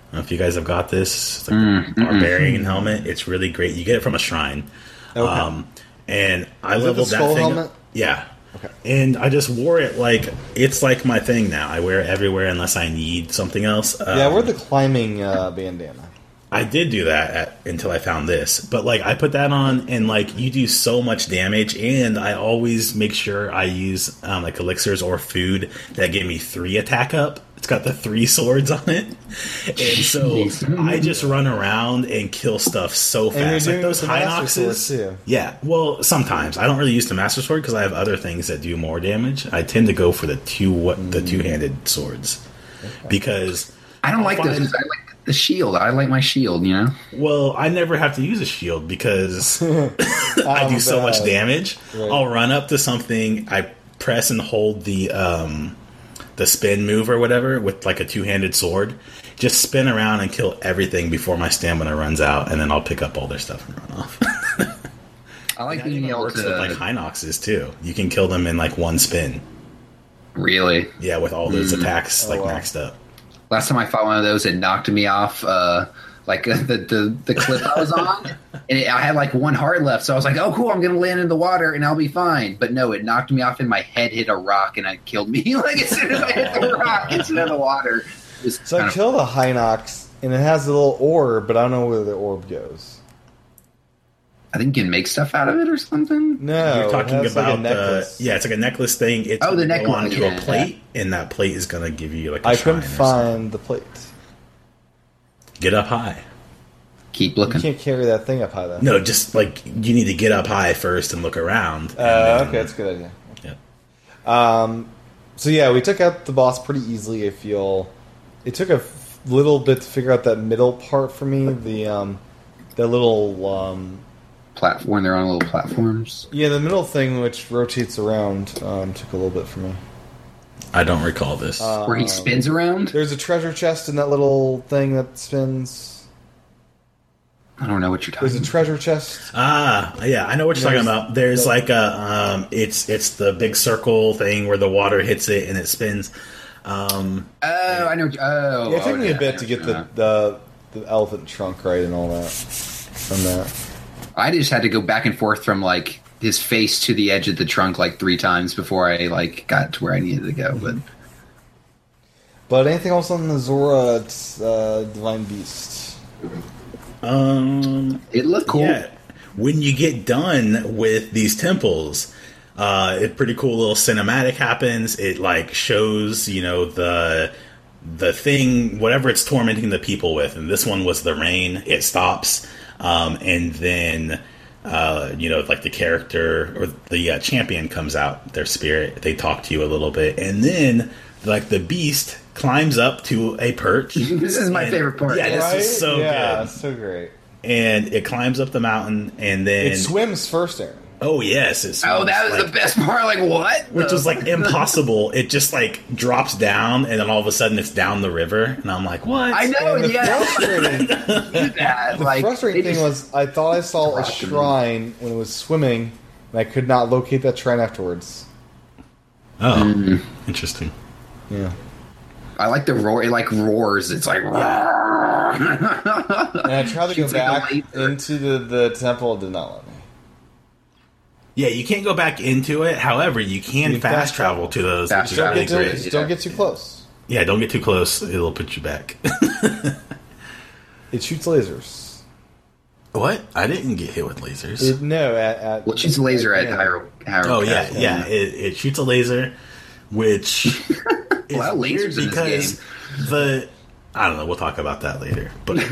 I don't know if you guys have got this. It's a barbarian helmet. It's really great. You get it from a shrine. Okay. And I leveled that thing up. Yeah. Okay. And I just wore it it's my thing now. I wear it everywhere unless I need something else. I wear the climbing bandana. I did do that until I found this. But I put that on and you do so much damage, and I always make sure I use elixirs or food that give me 3 attack up. It's got the 3 swords on it. And so I just run around and kill stuff so fast. Those Hinoxes. Yeah. Well, sometimes I don't really use the Master Sword because I have other things that do more damage. I tend to go for the two-handed swords. Okay. Because I don't like those. I like the shield. I like my shield, Well, I never have to use a shield because I do so much damage. Right. I'll run up to something. I press and hold the spin move or whatever with a two-handed sword. Just spin around and kill everything before my stamina runs out, and then I'll pick up all their stuff and run off. I like being able to... With Hinoxes, too. You can kill them in, one spin. Really? Yeah, with all those attacks, maxed up. Last time I fought one of those, it knocked me off... the cliff I was on, and I had 1 heart left, so I was like, "Oh, cool! I'm gonna land in the water, and I'll be fine." But no, it knocked me off, and my head hit a rock, and it killed me. As soon as I hit the rock, it's in the water. So I kill the Hinox, and it has a little orb, but I don't know where the orb goes. I think you can make stuff out of it or something. No, you're talking about a necklace. Yeah, it's a necklace thing. It's the necklace onto a plate, and that plate is gonna give you a shrine. I couldn't find the plate. Get up high. Keep looking. You can't carry that thing up high, though. No, just, you need to get up high first and look around. Okay, that's a good idea. Yeah. We took out the boss pretty easily, I feel. It took a little bit to figure out that middle part for me. The little... platform. They're on little platforms. Yeah, the middle thing, which rotates around, took a little bit for me. I don't recall this. Where he spins around? There's a treasure chest in that little thing that spins. I don't know what you're talking about. There's a treasure chest. Ah, yeah, I know what you're talking about. There's it's the big circle thing where the water hits it and it spins. I know. Oh, yeah, it took me a bit to get the elephant trunk right and all that from that. I just had to go back and forth from his face to the edge of the trunk 3 times before I got to where I needed to go. But anything else on the Zora Divine Beast? It looked cool. Yeah. when you get done with these temples, a pretty cool little cinematic happens. It like shows, you know, the thing, whatever it's tormenting the people with. And this one was the rain. It stops. And then, you know, like the character or the champion comes out, their spirit. They talk to you a little bit. And then, like, the beast climbs up to a perch. This is my favorite part. Yeah, right? This is so good. Yeah, so great. And it climbs up the mountain, and then... It swims first, Aaron. Oh, yes. It swims, that was like, the best part. Like, what? Which was, like, impossible. It just, like, drops down, and then all of a sudden it's down the river. And I'm like, what? I know, and the frustrating thing was I thought I saw a shrine when it was swimming, and I could not locate that shrine afterwards. Oh. Mm-hmm. Interesting. Yeah. I like the roar. It, like, roars. It's like... And I tried to go back into the temple. It did not let me. Yeah, you can't go back into it. However, you can fast travel to those. Don't get too close. Yeah, don't get too close. It'll put you back. It shoots lasers. What? I didn't get hit with lasers. It shoots a laser at Hyrule. Oh, yeah. It shoots a laser, which is weird because the... I don't know. We'll talk about that later. But yeah,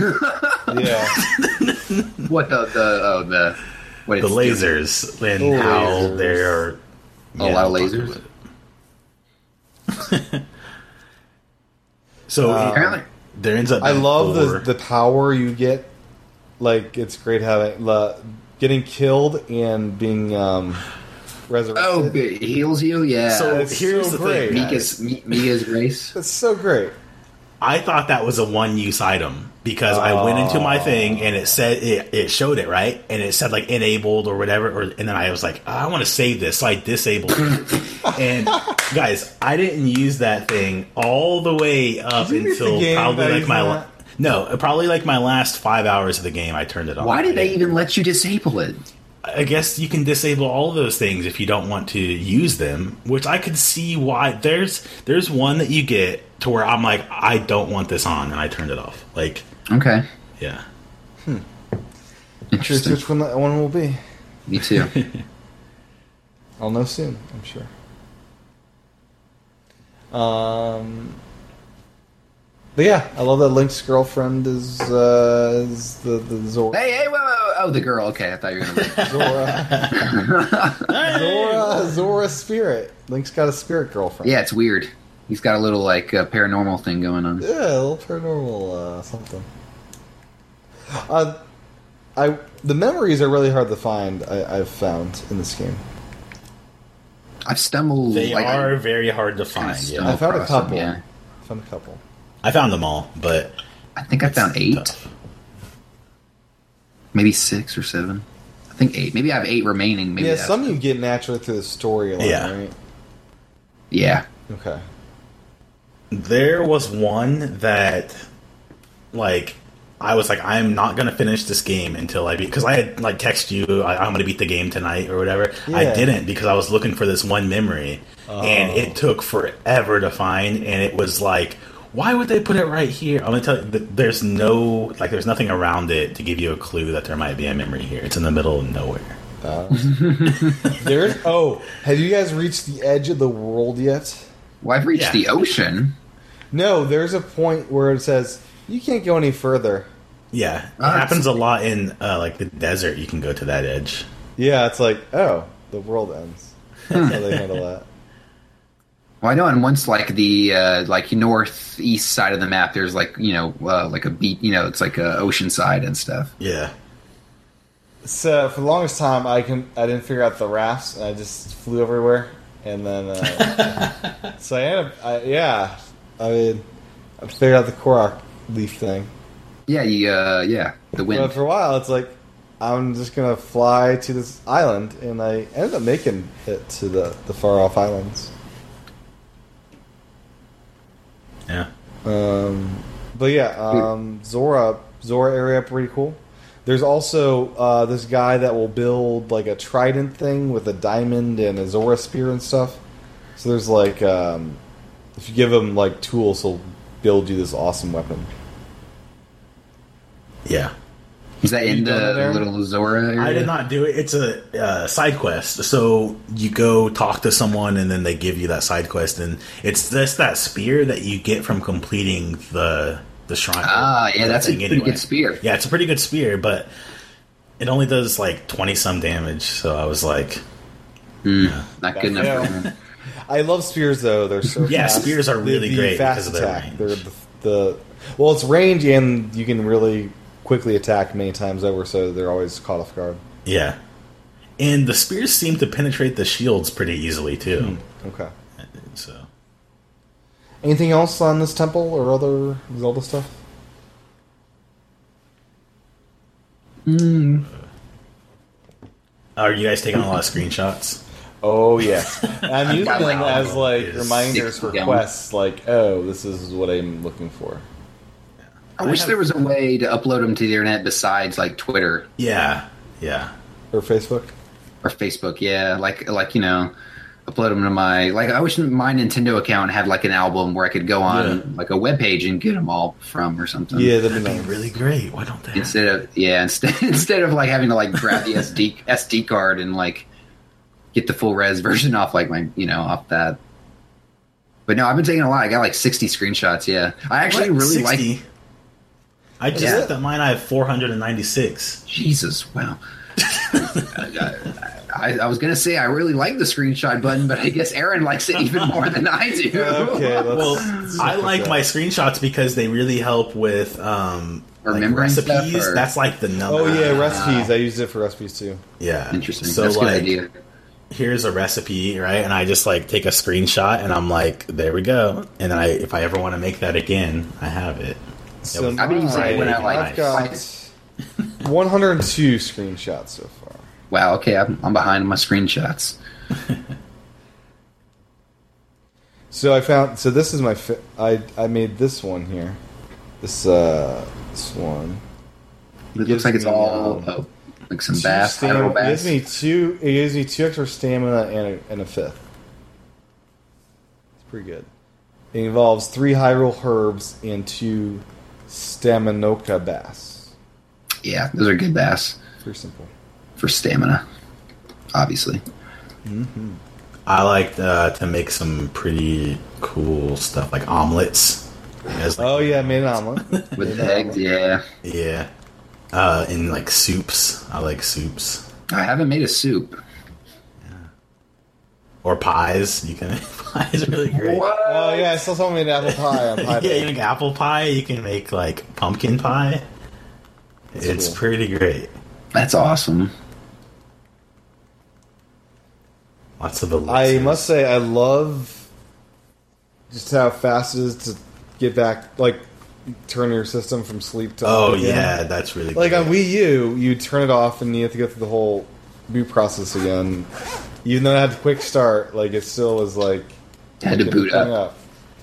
what the lasers doing? And how they are a lot of lasers. So there ends up. I love the power you get. Like, it's great how getting killed and being resurrected. Oh, it heals you. Yeah. So here's the thing. Mika's race. That's so great. I thought that was a one-use item because I went into my thing and it said it showed it, right? And it said like enabled or whatever, and then I was like, I want to save this, so I disabled it. And guys, I didn't use that thing all the way up until probably like my last 5 hours of the game. I turned it off. Why did they even let you disable it? I guess you can disable all of those things if you don't want to use them, which I could see why. There's one that you get to where I'm like, I don't want this on, and I turned it off. Like, okay, yeah. I'm curious which one that one will be. Me too. I'll know soon, I'm sure. But yeah, I love that Link's girlfriend is the Zora. Hey, whoa. Oh, the girl. Okay, I thought you were going to Zora spirit. Link's got a spirit girlfriend. Yeah, it's weird. He's got a little, like, paranormal thing going on. Yeah, a little paranormal something. The memories are really hard to find, I've found, in this game. I've stumbled... They are very hard to find, yeah. I found a couple. Yeah. I found a couple. I found them all, but... I think I found 8. Tough. Maybe 6 or 7. I think 8. Maybe I have 8 remaining. Maybe some you get naturally through the storyline, right? Yeah. Okay. There was one that, like, I was like, I'm not going to finish this game until I beat... Because I had, like, text you, I'm going to beat the game tonight or whatever. Yeah. I didn't because I was looking for this one memory. Oh. And it took forever to find. And it was like, why would they put it right here? I'm going to tell you, there's no... Like, there's nothing around it to give you a clue that there might be a memory here. It's in the middle of nowhere. Have you guys reached the edge of the world yet? Well, I've reached the ocean. No, there's a point where it says you can't go any further. Yeah, it happens a lot in like the desert. You can go to that edge. Yeah, it's like the world ends. That's how they handle that. Well, I know, and once like the like northeast side of the map, there's like like a beach. You know, it's like a ocean side and stuff. Yeah. So for the longest time, I didn't figure out the rafts, and I just flew everywhere. And then, so I ended up, I figured out the Korok leaf thing. Yeah, the wind. But for a while, it's like, I'm just going to fly to this island, and I ended up making it to the far-off islands. Yeah. Zora area, pretty cool. There's also this guy that will build like a trident thing with a diamond and a Zora spear and stuff. So there's like, if you give him like tools, he'll build you this awesome weapon. Yeah. Is that in the Little Zora area? I did not do it. It's a side quest. So you go talk to someone, and then they give you that side quest, and it's just that spear that you get from completing the shrine. Ah, yeah, that's a pretty good spear. Yeah, it's a pretty good spear, but it only does like 20-some damage. So I was like, not good enough for me. I love spears though. They're so fast. Spears are really great because of their range. Well, it's range, and you can really quickly attack many times over, so they're always caught off guard. Yeah. And the spears seem to penetrate the shields pretty easily, too. Okay. So, anything else on this temple or other Zelda stuff? Are you guys taking a lot of screenshots? Oh, yes. I'm using them as, like, reminders for quests, like, oh, this is what I'm looking for. I wish there was a way to upload them to the internet besides, like, Twitter. Yeah, yeah. Or Facebook? Yeah. Like you know, upload them to my... Like, I wish my Nintendo account had, like, an album where I could go on, like, a webpage and get them all from or something. Yeah, that'd be really great. Why don't they? Instead of, like, having to, like, grab the SD card and, like, get the full res version off, like, my, you know, off that. But, no, I've been taking a lot. I got, like, 60 screenshots, yeah. I actually really like... I just looked at mine. I have 496. Jesus, wow. I was going to say I really like the screenshot button, but I guess Aaron likes it even more than I do. Okay, well, I like my screenshots because they really help with remembering like recipes. Stuff, that's like the number. Oh, yeah, recipes. I use it for recipes, too. Yeah. Interesting. So, that's a good idea. Here's a recipe, right? And I just, like, take a screenshot, and I'm like, there we go. And then if I ever want to make that again, I have it. So I've got 102 screenshots so far. Wow, okay, I'm behind on my screenshots. So this is my I made this one here. This one. It looks like it's all like some bass. It gives me 2 extra stamina and a fifth. It's pretty good. It involves 3 Hyrule herbs and 2 Staminoka bass. Yeah, those are good bass. Pretty simple. For stamina, obviously. Mm-hmm. I like to make some pretty cool stuff, like omelets. Like, I made an omelet. With eggs, yeah. Yeah. And like soups. I like soups. I haven't made a soup. Or pies. You can make pies really great. What? Oh, yeah, I saw someone made apple pie. You make apple pie. You can make, like, pumpkin pie. It's pretty great. That's awesome. Lots of elixirs. I must say, I love just how fast it is to get back, like, turn your system from sleep to... Oh, yeah, that's really good. Like, on Wii U, you turn it off and you have to go through the whole boot process again. Even though I had the quick start, like, it still was like... had to boot up.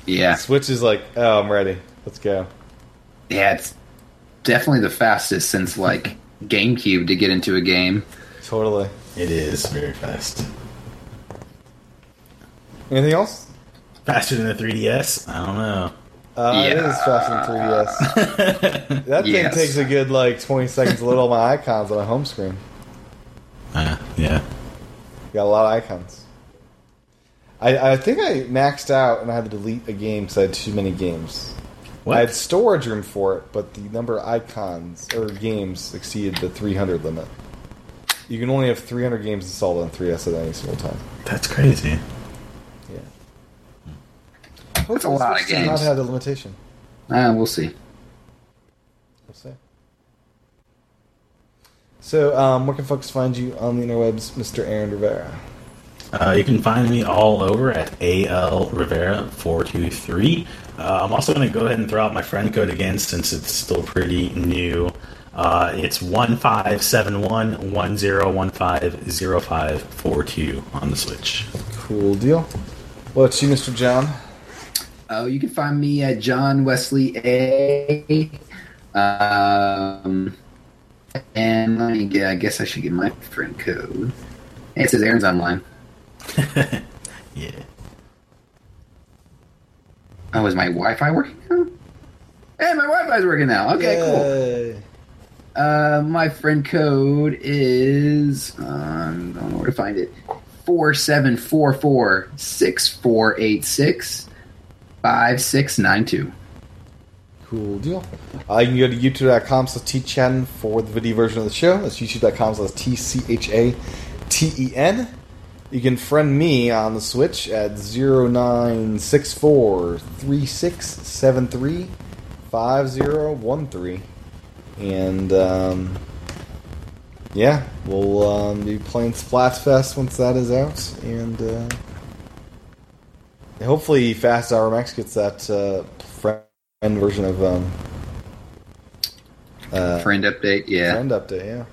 Yeah. Switch is like, oh, I'm ready. Let's go. Yeah, it's definitely the fastest since, like, GameCube to get into a game. Totally. It is very fast. Anything else? Faster than the 3DS? I don't know. It is faster than 3DS. That thing takes a good, like, 20 seconds to load all my icons on a home screen. Yeah. Got a lot of icons. I think I maxed out and I had to delete a game because I had too many games. What? I had storage room for it, but the number of icons or games exceeded the 300 limit. You can only have 300 games installed on 3DS at any single time. That's crazy. Yeah. That's a lot of games. Not have the limitation. We'll see. We'll see. So, where can folks find you on the interwebs, Mr. Aaron Rivera? You can find me all over at ALRivera423. I'm also going to go ahead and throw out my friend code again since it's still pretty new. It's 157110150542 on the Switch. Cool deal. What's you, Mr. John? Oh, you can find me at John Wesley A. And let me I guess I should get my friend code. It says Aaron's online. Yeah. Oh, is my Wi-Fi working now? Hey, my Wi-Fi's working now. Okay, Yay. Cool. My friend code is, I don't know where to find it, 4744-6486-5692. Cool deal. You can go to youtube.com/tchen for the video version of the show. That's youtube.com/tchaten. You can friend me on the Switch at 096436735013. And, yeah, we'll be playing Splatfest once that is out. And hopefully Fast RMX gets that friend version of... friend update, yeah. Friend update, yeah.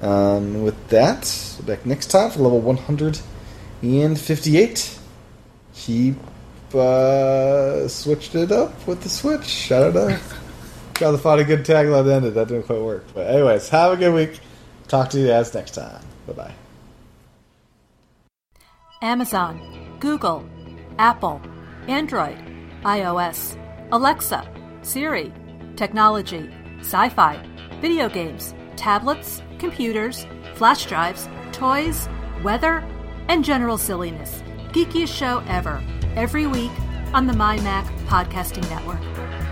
With that, back next time for level 158. Keep switched it up with the Switch. I don't know. Try to find a good tagline to end it. That didn't quite work. But anyways, have a good week. Talk to you guys next time. Bye-bye. Amazon, Google, Apple, Android, iOS, Alexa, Siri, technology, sci-fi, video games, tablets, computers, flash drives, toys, weather, and general silliness. Geekiest show ever. Every week on the MyMac Podcasting Network.